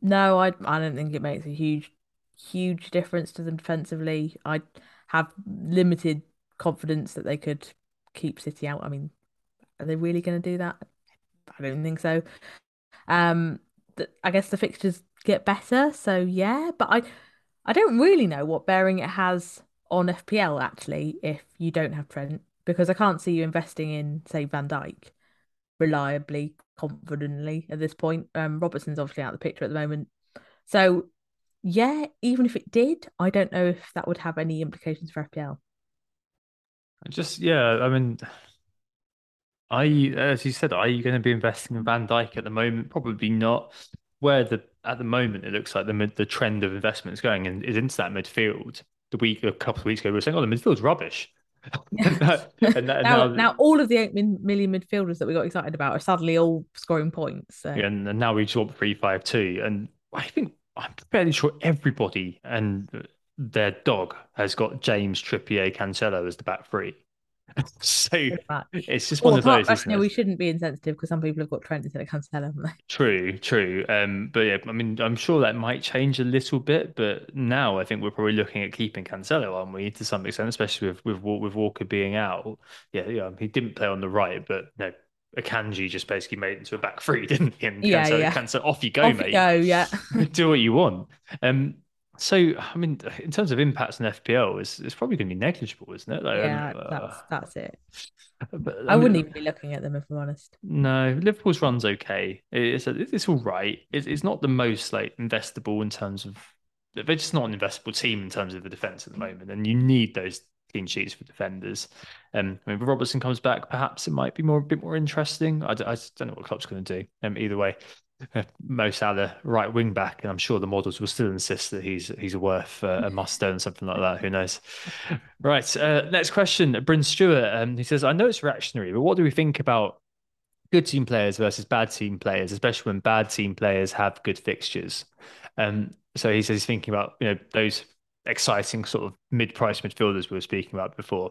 no, I don't think it makes a huge difference to them defensively. I have limited confidence that they could keep City out. I mean, are they really going to do that? I don't think so. I guess the fixtures get better, so yeah. But I don't really know what bearing it has on FPL, actually, if you don't have Trent, because I can't see you investing in, say, Van Dijk reliably, confidently at this point. Robertson's obviously out of the picture at the moment. So yeah, even if it did, I don't know if that would have any implications for FPL. As you said, are you going to be investing in Van Dijk at the moment? Probably not. At the moment, it looks like the trend of investment is going and is into that midfield. A couple of weeks ago, we were saying, "Oh, the midfield's rubbish." Now all of the 8 million midfielders that we got excited about are sadly all scoring points. So. Yeah, and now we drop 3-5-2, and I think. I'm fairly sure everybody and their dog has got James, Trippier, Cancelo as the back three. So it's just one of those. Actually, we shouldn't be insensitive because some people have got Trent instead of Cancelo, haven't they? True. But yeah, I mean, I'm sure that might change a little bit. But now I think we're probably looking at keeping Cancelo, aren't we, to some extent, especially with Walker being out. Yeah, he didn't play on the right, but no, Akanji just basically made into a back three, didn't he? And yeah, Cancelo, yeah. Cancelo, off you go, off mate. You go, yeah. Do what you want. So, I mean, in terms of impacts on FPL, it's probably going to be negligible, isn't it? Like, yeah, that's it. But, I wouldn't even be looking at them, if I'm honest. No, Liverpool's run's okay. It's all right. It's not the most like investable in terms of... They're just not an investable team in terms of the defence at the moment, and you need those clean sheets for defenders. I mean, if Robertson comes back, perhaps it might be a bit more interesting. I don't know what Klopp's going to do. Either way, Mo Salah, right wing back, and I'm sure the models will still insist that he's worth a must own, something like that. Who knows? Right. Next question, Bryn Stewart. He says, I know it's reactionary, but what do we think about good team players versus bad team players, especially when bad team players have good fixtures? So he says he's thinking about, you know, those exciting sort of mid-price midfielders we were speaking about before.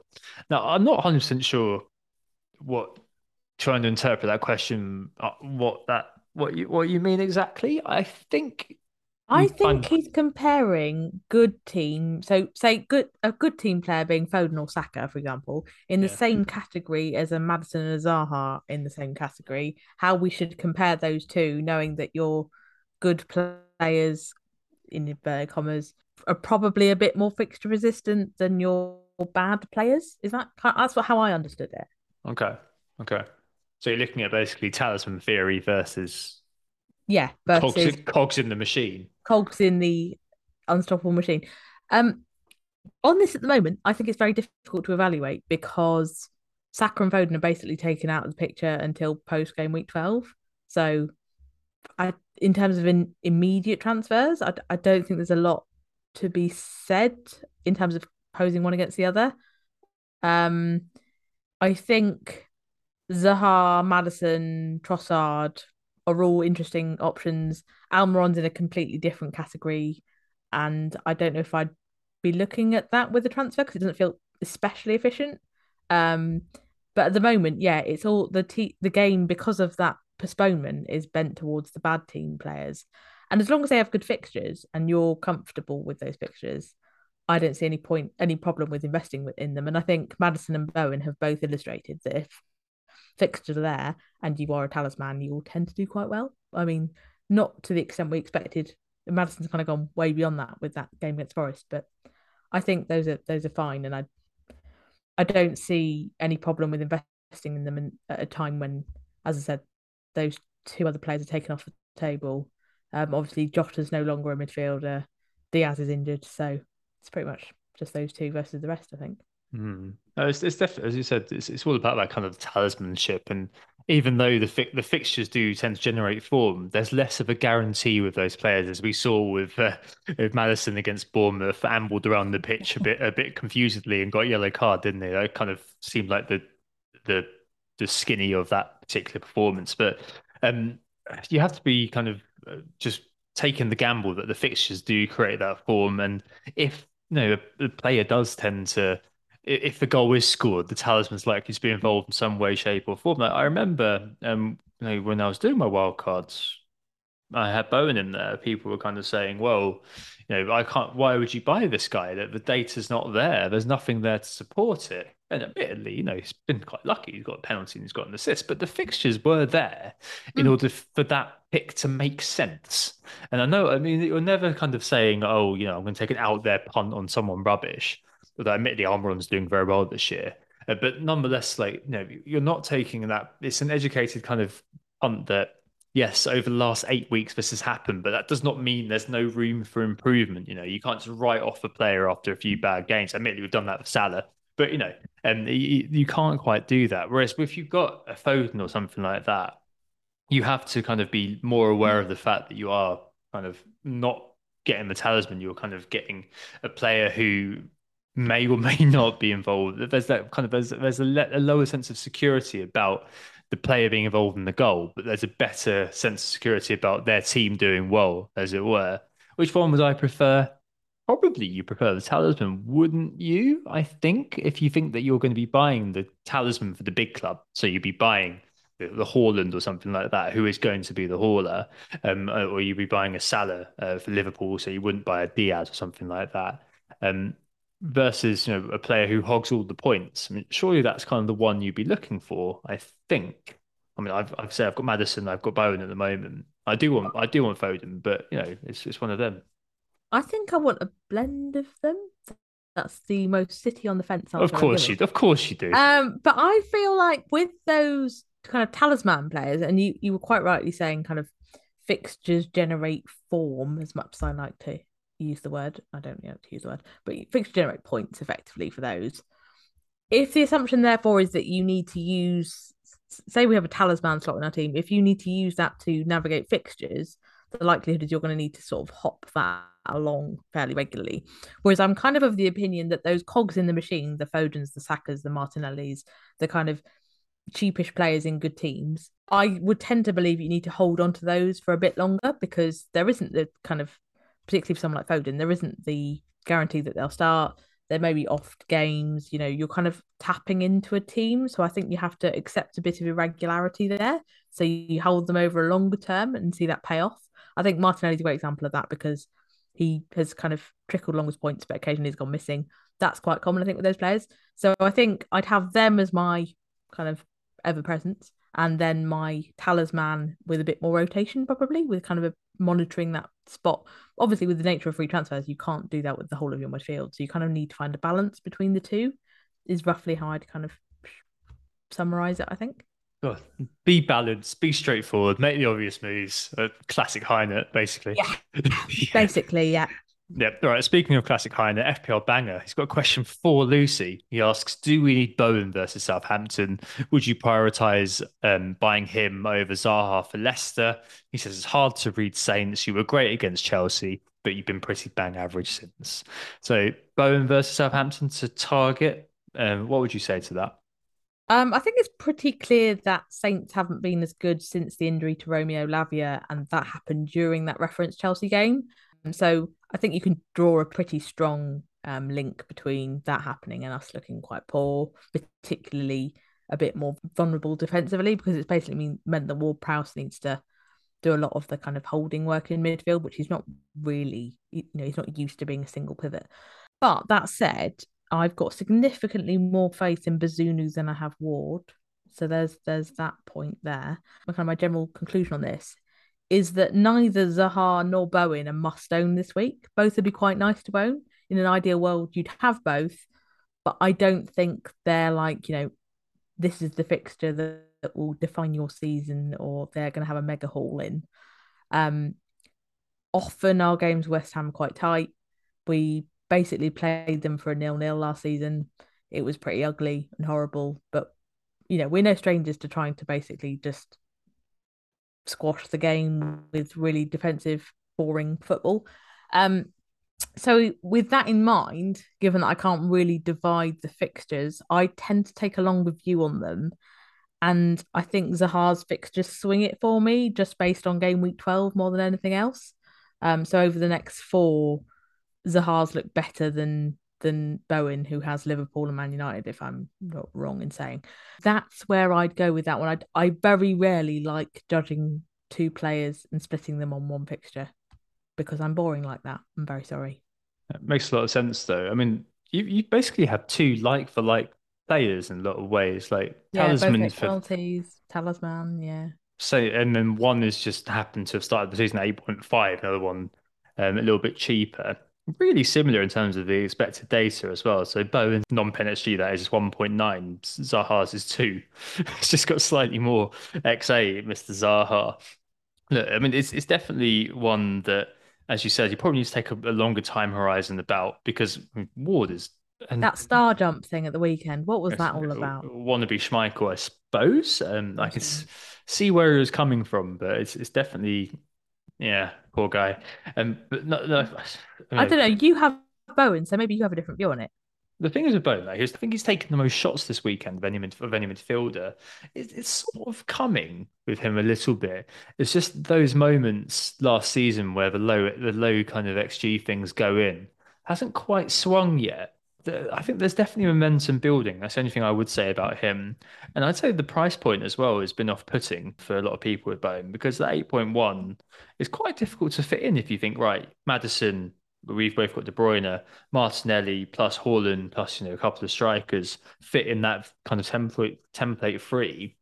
Now, I'm not 100% sure what you mean exactly. I think he's comparing good team. So say a good team player being Foden or Saka, for example, in the same category as a Maddison and a Zaha in the same category. How we should compare those two, knowing that your good players, in inverted commas, are probably a bit more fixture resistant than your bad players. Is that how I understood it? Okay. So you're looking at basically Talisman Theory versus cogs in the machine. Cogs in the unstoppable machine. On this at the moment, I think it's very difficult to evaluate because Saka and Foden are basically taken out of the picture until post-game week 12. So in terms of immediate transfers, I don't think there's a lot to be said in terms of posing one against the other. I think Zaha, Maddison, Trossard are all interesting options. Almiron's in a completely different category, and I don't know if I'd be looking at that with a transfer because it doesn't feel especially efficient. But at the moment, it's all the game, because of that postponement, is bent towards the bad team players. And as long as they have good fixtures and you're comfortable with those fixtures, I don't see any problem with investing in them. And I think Maddison and Bowen have both illustrated that if fixtures are there and you are a talisman, you will tend to do quite well. I mean, not to the extent we expected. Madison's kind of gone way beyond that with that game against Forest, but I think those are fine, and I don't see any problem with investing in them at a time when, as I said, those two other players are taken off the table. Obviously Jota's no longer a midfielder, Diaz is injured, so it's pretty much just those two versus the rest, I think. No, it's definitely, as you said, it's all about that kind of talismanship, and even though the fixtures do tend to generate form, there's less of a guarantee with those players, as we saw with Maddison against Bournemouth, ambled around the pitch a bit confusedly and got a yellow card, didn't they? That kind of seemed like the skinny of that particular performance, but you have to be kind of just taking the gamble that the fixtures do create that form, and if the player does tend to. If the goal is scored, the talisman's likely to be involved in some way, shape, or form. Like, I remember when I was doing my wild cards, I had Bowen in there. People were kind of saying, "Well, I can't. Why would you buy this guy? The data's not there. There's nothing there to support it." And admittedly, he's been quite lucky. He's got a penalty and he's got an assist, but the fixtures were there in order for that pick to make sense. And I know, you're never kind of saying, "Oh, I'm going to take an out there punt on someone rubbish." Although admittedly, Almiron's doing very well this year, but nonetheless, you're not taking that. It's an educated kind of punt that, yes, over the last 8 weeks this has happened, but that does not mean there's no room for improvement. You can't just write off a player after a few bad games. Admittedly, we've done that with Salah, but you can't quite do that. Whereas if you've got a Foden or something like that, you have to kind of be more aware of the fact that you are kind of not getting the talisman. You're kind of getting a player who may or may not be involved. There's that kind of there's a lower sense of security about the player being involved in the goal, but there's a better sense of security about their team doing well, as it were. Which one would I prefer? Probably you prefer the talisman, wouldn't you? I think if you think that you're going to be buying the talisman for the big club, so you'd be buying the Haaland or something like that, who is going to be the hauler, or you'd be buying a Salah for Liverpool, so you wouldn't buy a Diaz or something like that. Versus a player who hogs all the points. I mean, surely that's kind of the one you'd be looking for, I think. I mean, I've said I've got Maddison, I've got Bowen at the moment. I do want Foden, but you know, it's one of them. I think I want a blend of them. That's the most City on the fence. Of course you do. But I feel like with those kind of talisman players, and you were quite rightly saying, kind of fixtures generate form. As much as I like to use the word, I don't know how to use the word, but fixtures generate points effectively for those. If the assumption therefore is that you need to use, say we have a talisman slot in our team, if you need to use that to navigate fixtures, the likelihood is you're going to need to sort of hop that along fairly regularly. Whereas I'm kind of the opinion that those cogs in the machine, the Fodens, the Sakas, the Martinellis, the kind of cheapish players in good teams, I would tend to believe you need to hold on to those for a bit longer, because there isn't the kind of, particularly for someone like Foden, there isn't the guarantee that they'll start. There may be off games, you know, you're kind of tapping into a team. So I think you have to accept a bit of irregularity there. So you hold them over a longer term and see that pay off. I think Martinelli's a great example of that, because he has kind of trickled along with points, but occasionally he's gone missing. That's quite common, I think, with those players. So I think I'd have them as my kind of ever-presence, and then my talisman with a bit more rotation, probably, with kind of monitoring that spot. Obviously, with the nature of free transfers, you can't do that with the whole of your midfield. So you kind of need to find a balance between the two, is roughly how I'd kind of summarise it, I think. God, be balanced, be straightforward, make the obvious moves. Classic Heine, basically. Yeah. Yeah. Basically, yeah. Yeah. All right. Speaking of classic Heine, FPL banger. He's got a question for Lucy. He asks, do we need Bowen versus Southampton? Would you prioritise buying him over Zaha for Leicester? He says, it's hard to read Saints. You were great against Chelsea, but you've been pretty bang average since. So Bowen versus Southampton to target. What would you say to that? I think it's pretty clear that Saints haven't been as good since the injury to Romeo Lavia, and that happened during that reference Chelsea game. And so I think you can draw a pretty strong link between that happening and us looking quite poor, particularly a bit more vulnerable defensively, because it's basically meant that Ward-Prowse needs to do a lot of the kind of holding work in midfield, which he's not really, you know, he's not used to being a single pivot. But that said, I've got significantly more faith in Bazunu than I have Ward. So there's that point there. My general conclusion on this is that neither Zaha nor Bowen are must-own this week. Both would be quite nice to own. In an ideal world, you'd have both. But I don't think they're like, you know, this is the fixture that will define your season, or they're going to have a mega haul in. Often our games, West Ham, quite tight. We basically played them for a 0-0 last season. It was pretty ugly and horrible, but you know, we're no strangers to trying to basically just squash the game with really defensive, boring football. So with that in mind, given that I can't really divide the fixtures, I tend to take a longer view on them, and I think Zaha's fixtures swing it for me just based on game week 12 more than anything else. So over the next four, Zaha's looked better than Bowen, who has Liverpool and Man United, if I'm not wrong in saying. That's where I'd go with that one. I very rarely like judging two players and splitting them on one fixture, because I'm boring like that. I'm very sorry. That makes a lot of sense, though. I mean, you basically have two like-for-like players in a lot of ways. Like, yeah, Talisman, both penalties, Talisman, yeah. So, and then one has just happened to have started the season at 8.5, another one a little bit cheaper. Really similar in terms of the expected data as well. So Bowen's non-penalty, that is 1.9. Zaha's is 2. It's just got slightly more XA, Mr. Zaha. Look, I mean, it's definitely one that, as you said, you probably need to take a longer time horizon about, because Ward is... that star jump thing at the weekend, what was that all about? Wannabe Schmeichel, I suppose. I can see where he was coming from, but it's definitely... yeah, poor guy. But no, I don't know. You have Bowen, so maybe you have a different view on it. The thing is with Bowen, I think he's taken the most shots this weekend of any midfielder. It's sort of coming with him a little bit. It's just those moments last season where the low kind of XG things go in hasn't quite swung yet. I think there's definitely momentum building. That's the only thing I would say about him. And I'd say the price point as well has been off-putting for a lot of people with Bowen, because that 8.1 is quite difficult to fit in if you think, right, Maddison, we've both got De Bruyne, Martinelli plus Haaland plus, you know, a couple of strikers fit in that kind of template free.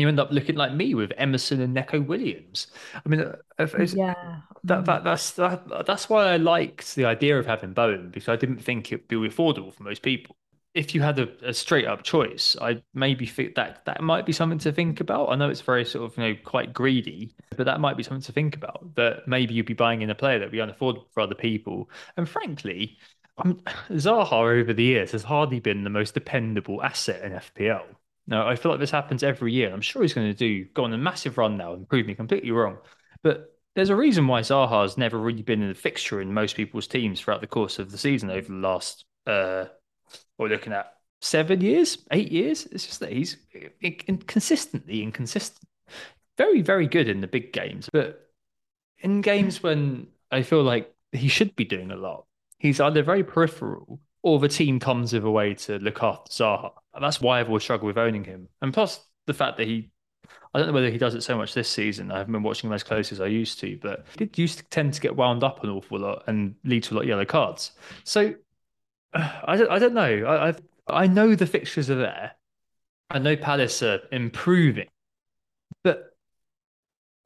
you end up looking like me with Emerson and Nico Williams. I mean, that's why I liked the idea of having Bowen, because I didn't think it'd be affordable for most people. If you had a straight up choice, I maybe think that might be something to think about. I know it's very sort of, you know, quite greedy, but that might be something to think about, that maybe you'd be buying in a player that would be unaffordable for other people. And frankly, Zaha over the years has hardly been the most dependable asset in FPL. Now, I feel like this happens every year. I'm sure he's going to go on a massive run now and prove me completely wrong. But there's a reason why Zaha's never really been in the fixture in most people's teams throughout the course of the season over the last... we're looking at 7 years, 8 years. It's just that he's consistently inconsistent. Very, very good in the big games. But in games when I feel like he should be doing a lot, he's either very peripheral or the team comes with a way to look after Zaha. And that's why I've always struggled with owning him. And plus the fact that I don't know whether he does it so much this season. I haven't been watching him as close as I used to, but he did used to tend to get wound up an awful lot and lead to a lot of yellow cards. So... I don't know. I know the fixtures are there. I know Palace are improving, but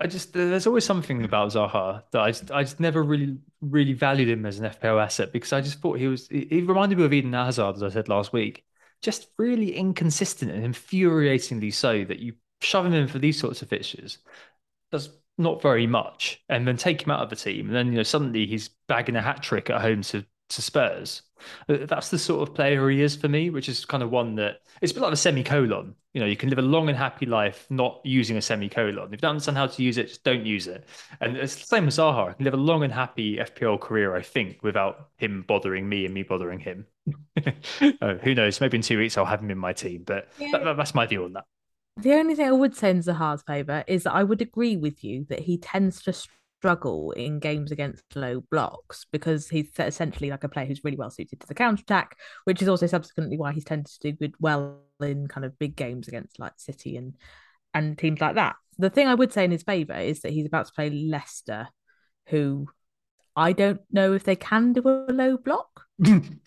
there's always something about Zaha that I just never really valued him as an FPL asset, because I just thought he reminded me of Eden Hazard, as I said last week, just really inconsistent and infuriatingly so, that you shove him in for these sorts of fixtures. That's not very much, and then take him out of the team, and then suddenly he's bagging a hat trick at home to Spurs. That's the sort of player he is for me, which is kind of one that it's a bit like a semicolon. You can live a long and happy life not using a semicolon. If you don't understand how to use it, just don't use it. And it's the same with Zaha. I can live a long and happy FPL career, I think, without him bothering me and me bothering him. Who knows? Maybe in 2 weeks I'll have him in my team, but that's my view on that. The only thing I would say in Zaha's favour is that I would agree with you that he tends to struggle in games against low blocks, because he's essentially like a player who's really well suited to the counter-attack, which is also subsequently why he's tended to do good well in kind of big games against like City and teams like that. The thing I would say in his favour is that he's about to play Leicester, who I don't know if they can do a low block. Can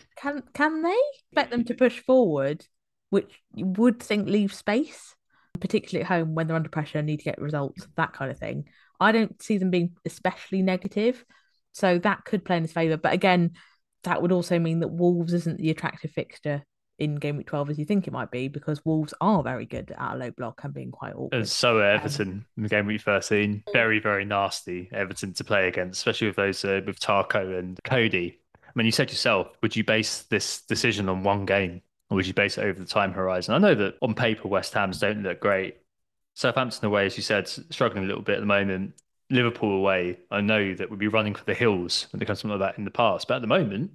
they? Expect them to push forward, which you would think leaves space, particularly at home when they're under pressure and need to get results, that kind of thing. I don't see them being especially negative, so that could play in his favour. But again, that would also mean that Wolves isn't the attractive fixture in game week 12 as you think it might be, because Wolves are very good at a low block and being quite awkward. And so are Everton in game week 13. Very, very nasty Everton to play against, especially with those with Tarko and Cody. I mean, you said yourself, would you base this decision on one game, or would you base it over the time horizon? I know that on paper West Ham's don't look great. Southampton away, as you said, struggling a little bit at the moment. Liverpool away, I know that we'd be running for the hills when it comes to something like that in the past. But at the moment,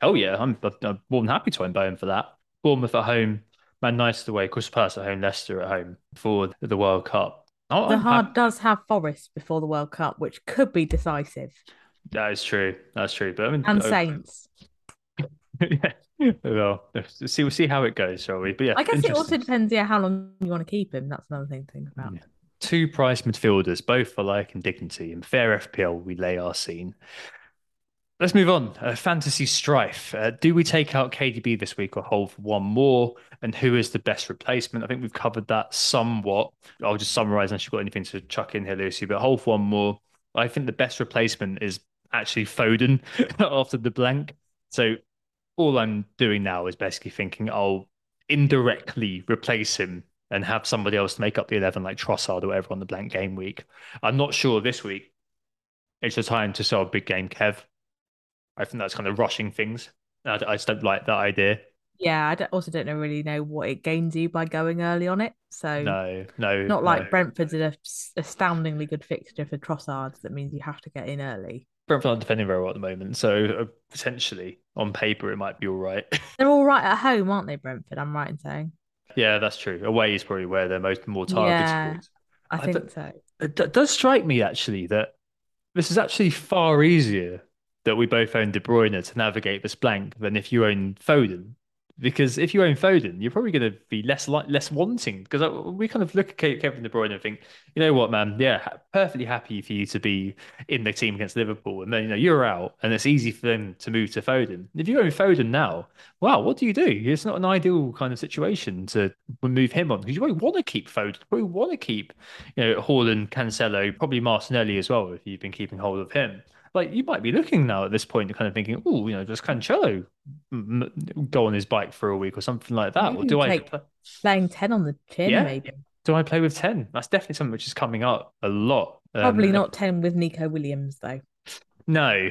hell yeah, I'm more than happy to own Bowen for that. Bournemouth at home, Man United away, Crystal Palace at home, Leicester at home for the World Cup. Zaha does have Forest before the World Cup, which could be decisive. That is true. That's true. But I mean, and Saints. Yeah. Well, we'll see how it goes, shall we? But yeah, I guess it also depends, how long you want to keep him. That's another thing to think about. Yeah. Two price midfielders, both for like and dignity. In fair FPL, we lay our scene. Let's move on. Fantasy strife. Do we take out KDB this week or hold for one more? And who is the best replacement? I think we've covered that somewhat. I'll just summarise unless you've got anything to chuck in here, Lucy. But hold for one more. I think the best replacement is actually Foden after the blank. So all I'm doing now is basically thinking I'll indirectly replace him and have somebody else to make up the 11, like Trossard or whatever, on the blank game week. I'm not sure this week it's the time to sell big game Kev. I think that's kind of rushing things. I just don't like that idea. Yeah, I also don't really know what it gains you by going early on it. So no. Not like Brentford's an astoundingly good fixture for Trossard. That means you have to get in early. Brentford aren't defending very well at the moment, so potentially on paper it might be all right. They're all right at home, aren't they, Brentford? I'm right in saying. Yeah, that's true. Away is probably where they're more targeted. Yeah, I think so. It does strike me actually that this is actually far easier that we both own De Bruyne to navigate this blank than if you own Foden, Because if you own Foden, you're probably going to be less wanting. Because we kind of look at Kevin De Bruyne and think, you know what, man? Yeah, perfectly happy for you to be in the team against Liverpool. And then, you know, you're out and it's easy for them to move to Foden. If you own Foden now, wow, what do? It's not an ideal kind of situation to move him on. Because you probably want to keep Foden. You probably want to keep, you know, Haaland, Cancelo, probably Martinelli as well, if you've been keeping hold of him. Like, you might be looking now at this point, kind of thinking, oh, you know, does Cancelo go on his bike for a week or something like that? Or do I playing 10 on the chin? Yeah. Maybe. Do I play with 10? That's definitely something which is coming up a lot. Probably not 10 with Nico Williams though. No.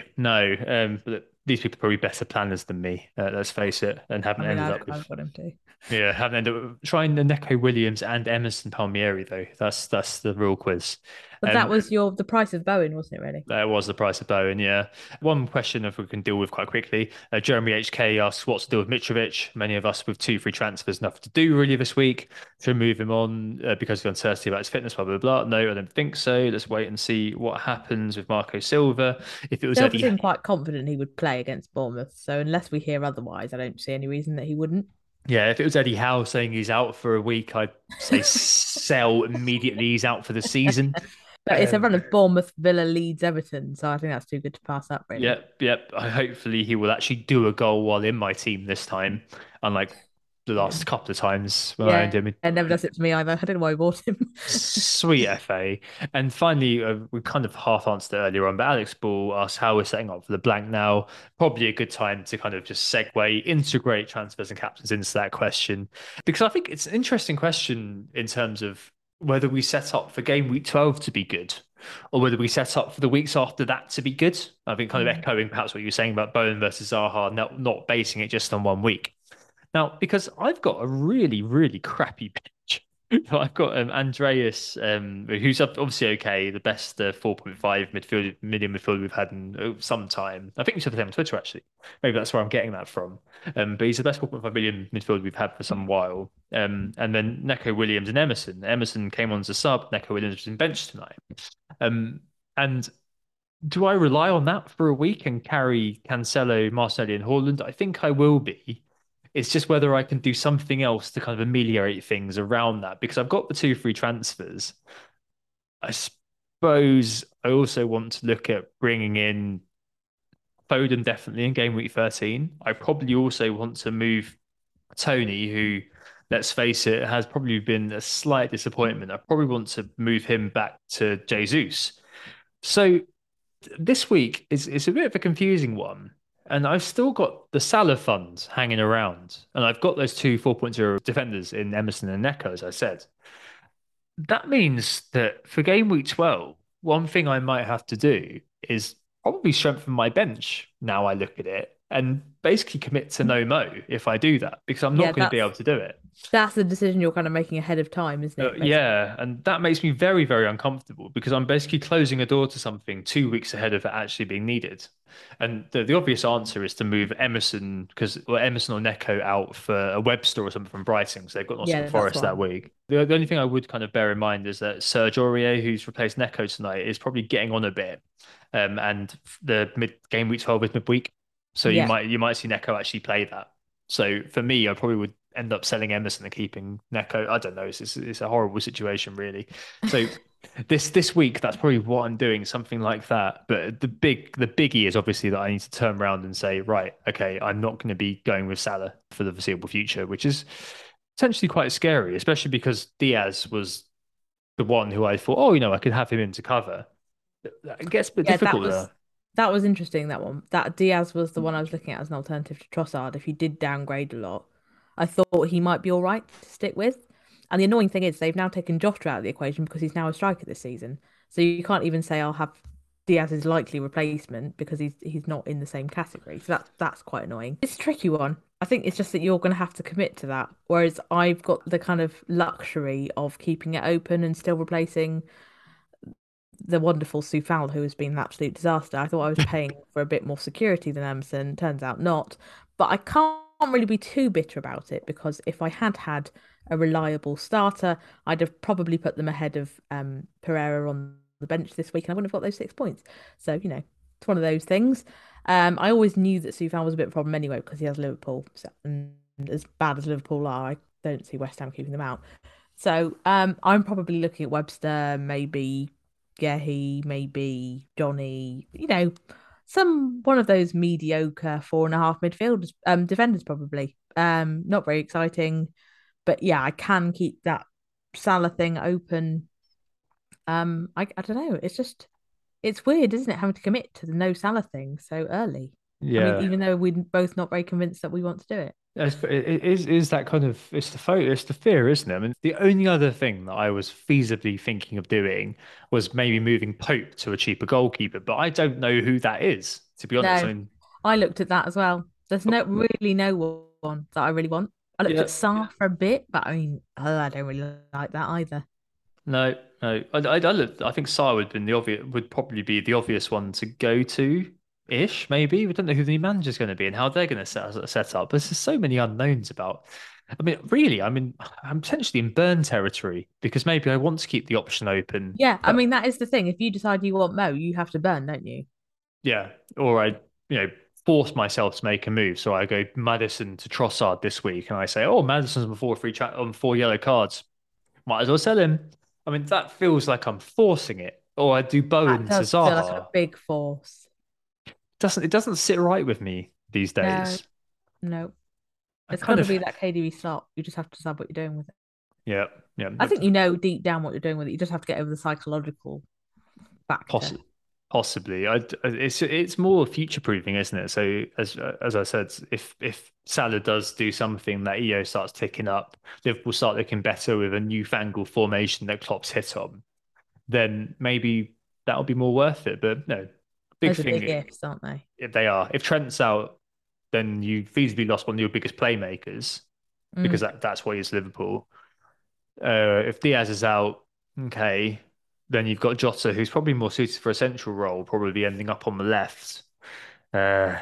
But these people are probably better planners than me. Let's face it, and haven't ended up trying the Nico Williams and Emerson Palmieri though. That's the real quiz. But that was the price of Bowen, wasn't it, really? That was the price of Bowen, yeah. One question, if we can deal with quite quickly. Jeremy HK asks, what to do with Mitrovic? Many of us with 2 free transfers, nothing to do really this week. Should move him on because of the uncertainty about his fitness, blah, blah, blah. No, I don't think so. Let's wait and see what happens with Marco Silva. Silva seemed quite confident he would play against Bournemouth. So unless we hear otherwise, I don't see any reason that he wouldn't. Yeah, if it was Eddie Howe saying he's out for a week, I'd say sell immediately. He's out for the season. But it's a run of Bournemouth, Villa, Leeds, Everton, so I think that's too good to pass up, really. Yep. Hopefully he will actually do a goal while in my team this time, unlike the last couple of times when I owned him. And never does it for me either. I don't know why I bought him. Sweet FA. And finally, we kind of half answered it earlier on, but Alex Ball asked how we're setting up for the blank now. Probably a good time to kind of just segue, integrate transfers and captains into that question, because I think it's an interesting question in terms of whether we set up for game week 12 to be good or whether we set up for the weeks after that to be good. I've been kind of echoing perhaps what you were saying about Bowen versus Zaha, not basing it just on 1 week. Now, because I've got a really, really crappy pitch. I've got Andreas, who's obviously okay, the best 4.5 medium midfielder we've had in some time. I think we said the same on Twitter, actually. Maybe that's where I'm getting that from. But he's the best 4.5 million midfielder we've had for some while. And then Nico Williams and Emerson. Emerson came on as a sub. Nico Williams was in bench tonight. And do I rely on that for a week and carry Cancelo, Martinelli and Haaland? I think I will be. It's just whether I can do something else to kind of ameliorate things around that, because I've got the 2 free transfers. I suppose I also want to look at bringing in Foden definitely in game week 13. I probably also want to move Tony, who, let's face it, has probably been a slight disappointment. I probably want to move him back to Jesus. So this week is a bit of a confusing one. And I've still got the Salah fund hanging around. And I've got those 2 4.0 defenders in Emerson and Neco, as I said. That means that for game week 12, one thing I might have to do is probably strengthen my bench, now I look at it, and basically commit to no mo if I do that, because I'm not going to be able to do it. That's the decision you're kind of making ahead of time, isn't it? And that makes me very, very uncomfortable, because I'm basically closing a door to something 2 weeks ahead of it actually being needed. And the obvious answer is to move Emerson, Emerson or Neco out for a Webster or something from Brighton, so they've got Nottingham Forest that week. The only thing I would kind of bear in mind is that Serge Aurier, who's replaced Neco tonight, is probably getting on a bit. And the game week 12 is midweek. So you might see Neco actually play that. So for me, I probably would end up selling Emerson and keeping Neco. I don't know. It's a horrible situation, really. So this week, that's probably what I'm doing, something like that. But the biggie is obviously that I need to turn around and say, right, okay, I'm not going to be going with Salah for the foreseeable future, which is potentially quite scary, especially because Diaz was the one who I thought, I could have him in to cover. It gets a bit difficult there. That was interesting, that one. That Diaz was the one I was looking at as an alternative to Trossard. If you did downgrade a lot, I thought he might be all right to stick with. And the annoying thing is they've now taken Jota out of the equation because he's now a striker this season. So you can't even say I'll have Diaz's likely replacement because he's not in the same category. So that's quite annoying. It's a tricky one. I think it's just that you're going to have to commit to that. Whereas I've got the kind of luxury of keeping it open and still replacing the wonderful Soufal, who has been an absolute disaster. I thought I was paying for a bit more security than Emerson. Turns out not. But I can't really be too bitter about it, because if I had a reliable starter, I'd have probably put them ahead of Pereira on the bench this week, and I wouldn't have got those 6 points. So, it's one of those things. I always knew that Soufal was a bit of a problem anyway because he has Liverpool. So, and as bad as Liverpool are, I don't see West Ham keeping them out. So I'm probably looking at Webster, maybe Gehi, maybe Johnny, you know, one of those mediocre 4.5 midfielders, defenders probably. Not very exciting, but yeah, I can keep that Salah thing open. I don't know. It's just, it's weird, isn't it, having to commit to the no Salah thing so early? Yeah. I mean, even though we're both not very convinced that we want to do it. It is that kind of, it's the fear, isn't it? I mean, the only other thing that I was feasibly thinking of doing was maybe moving Pope to a cheaper goalkeeper, but I don't know who that is, to be honest. No, I looked at that as well. There's no one that I really want. I looked at Saar for a bit, but I mean, I don't really like that either. No. I think Saar would probably be the obvious one to go to. Ish, maybe. We don't know who the manager's going to be and how they're going to set up. There's so many unknowns about. I mean, I'm potentially in burn territory because maybe I want to keep the option open. Yeah, but... I mean, that is the thing. If you decide you want Mo, you have to burn, don't you? Yeah, or I, force myself to make a move. So I go Maddison to Trossard this week, and I say, oh, Maddison's on 4 yellow cards. Might as well sell him. I mean, that feels like I'm forcing it. Or I do Bowen to Zaha. That feels like a big force. It doesn't sit right with me these days. No. It's got to be that KDB slot. You just have to decide what you're doing with it. Yeah. I think you know deep down what you're doing with it. You just have to get over the psychological factor. Possibly. It's more future-proofing, isn't it? So as I said, if Salah does do something, that EO starts ticking up, Liverpool start looking better with a newfangled formation that Klopp's hit on, then maybe that'll be more worth it. But no. Big gifts, aren't they? If they are. If Trent's out, then you feasibly lost one of your biggest playmakers because that's what is Liverpool. If Diaz is out, okay, then you've got Jota, who's probably more suited for a central role, probably ending up on the left. And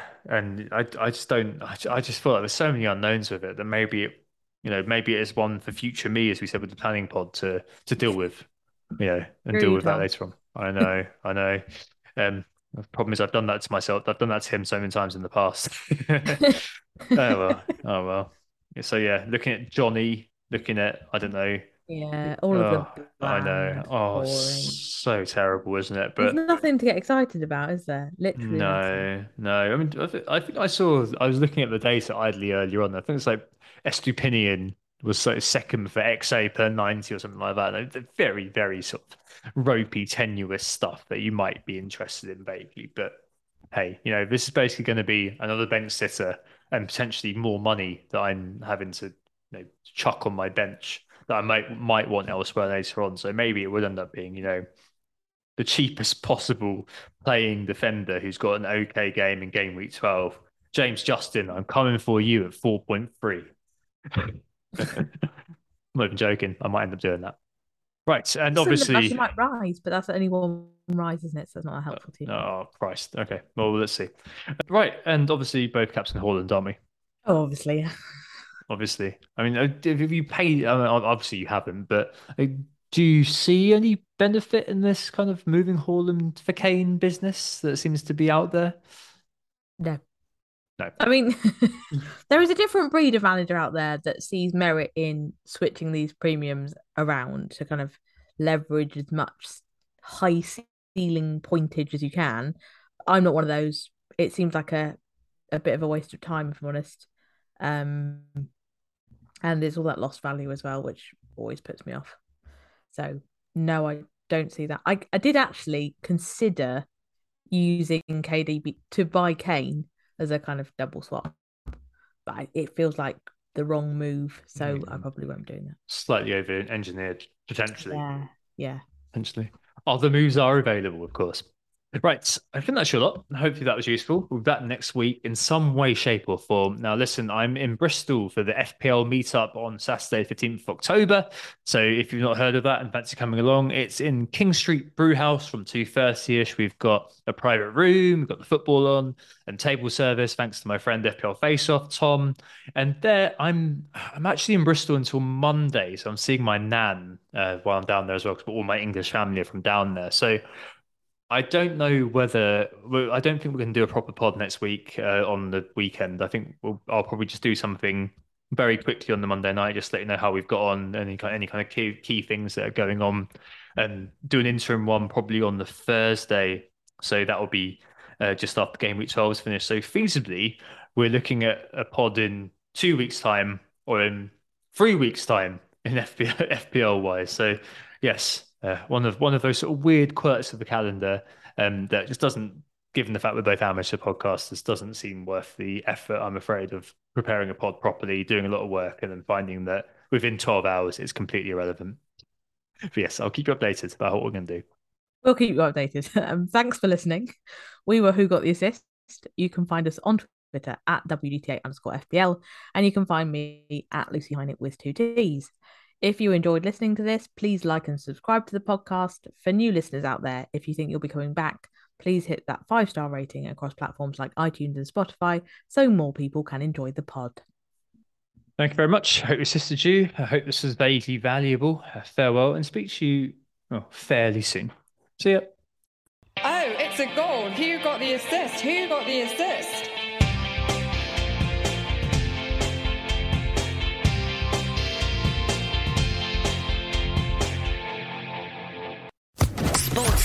I just feel like there's so many unknowns with it that maybe it is one for future me, as we said with the planning pod, to deal with, and deal with that later on. I know. The problem is I've done that to myself. I've done that to him so many times in the past. Oh, well. So, yeah, looking at Johnny, looking at, I don't know. Yeah, all of them. I know. Oh, boring. So terrible, isn't it? But there's nothing to get excited about, is there? Literally. No. I mean, I think I was looking at the data idly earlier on. I think it's like Estupinian was like second for XA per 90 or something like that. Like, very, very sort of ropey, tenuous stuff that you might be interested in vaguely, but hey, this is basically going to be another bench sitter and potentially more money that I'm having to chuck on my bench that I might want elsewhere later on. So maybe it would end up being the cheapest possible playing defender who's got an okay game in game week 12. James Justin, I'm coming for you at 4.3. I'm not even joking. I might end up doing that. Right, and obviously... Actually might rise, but that's only one rise, isn't it? So it's not helpful to you. Oh, Christ. Okay, well, let's see. Right, and obviously both Captain Haaland, aren't we? Oh, obviously. Obviously. I mean, if you pay... I mean, obviously you haven't, but do you see any benefit in this kind of moving Haaland for Kane business that seems to be out there? No. I mean, there is a different breed of manager out there that sees merit in switching these premiums around to kind of leverage as much high ceiling pointage as you can. I'm not one of those. It seems like a bit of a waste of time, if I'm honest. And there's all that lost value as well, which always puts me off. So no, I don't see that. I did actually consider using KDB to buy Kane as a kind of double swap, but it feels like the wrong move, so I probably won't be doing that. Slightly over-engineered, potentially. Yeah. Potentially. Other moves are available, of course. Right, I think that's your lot. Hopefully that was useful. We'll be back next week in some way, shape or form. Now, listen, I'm in Bristol for the FPL meetup on Saturday, 15th of October. So if you've not heard of that and fancy coming along, it's in King Street Brewhouse from 2:30ish. We've got a private room, we've got the football on and table service, thanks to my friend FPL Faceoff, Tom. And there, I'm actually in Bristol until Monday. So I'm seeing my nan while I'm down there as well, because all my English family are from down there. So... I don't think we're going to do a proper pod next week on the weekend. I think I'll probably just do something very quickly on the Monday night, just let you know how we've got on, any kind of key things that are going on, and do an interim one probably on the Thursday. So that will be just after game week 12 is finished. So feasibly, we're looking at a pod in 2 weeks' time or in 3 weeks' time in FPL wise. So yes, one of those sort of weird quirks of the calendar that just doesn't, given the fact we're both amateur podcasters, doesn't seem worth the effort, I'm afraid, of preparing a pod properly, doing a lot of work, and then finding that within 12 hours it's completely irrelevant. But yes, I'll keep you updated about what we're going to do. We'll keep you updated. Thanks for listening. We were Who Got the Assist. You can find us on Twitter at WDTA_FPL, and you can find me at Lucy Heine with 2 T's. If you enjoyed listening to this, please like and subscribe to the podcast. For new listeners out there, if you think you'll be coming back, please hit that 5-star rating across platforms like iTunes and Spotify so more people can enjoy the pod. Thank you very much. I hope this assisted you. I hope this was vaguely valuable. Farewell, and speak to you fairly soon. See ya. Oh, it's a goal. Who got the assist? Who got the assist? Sports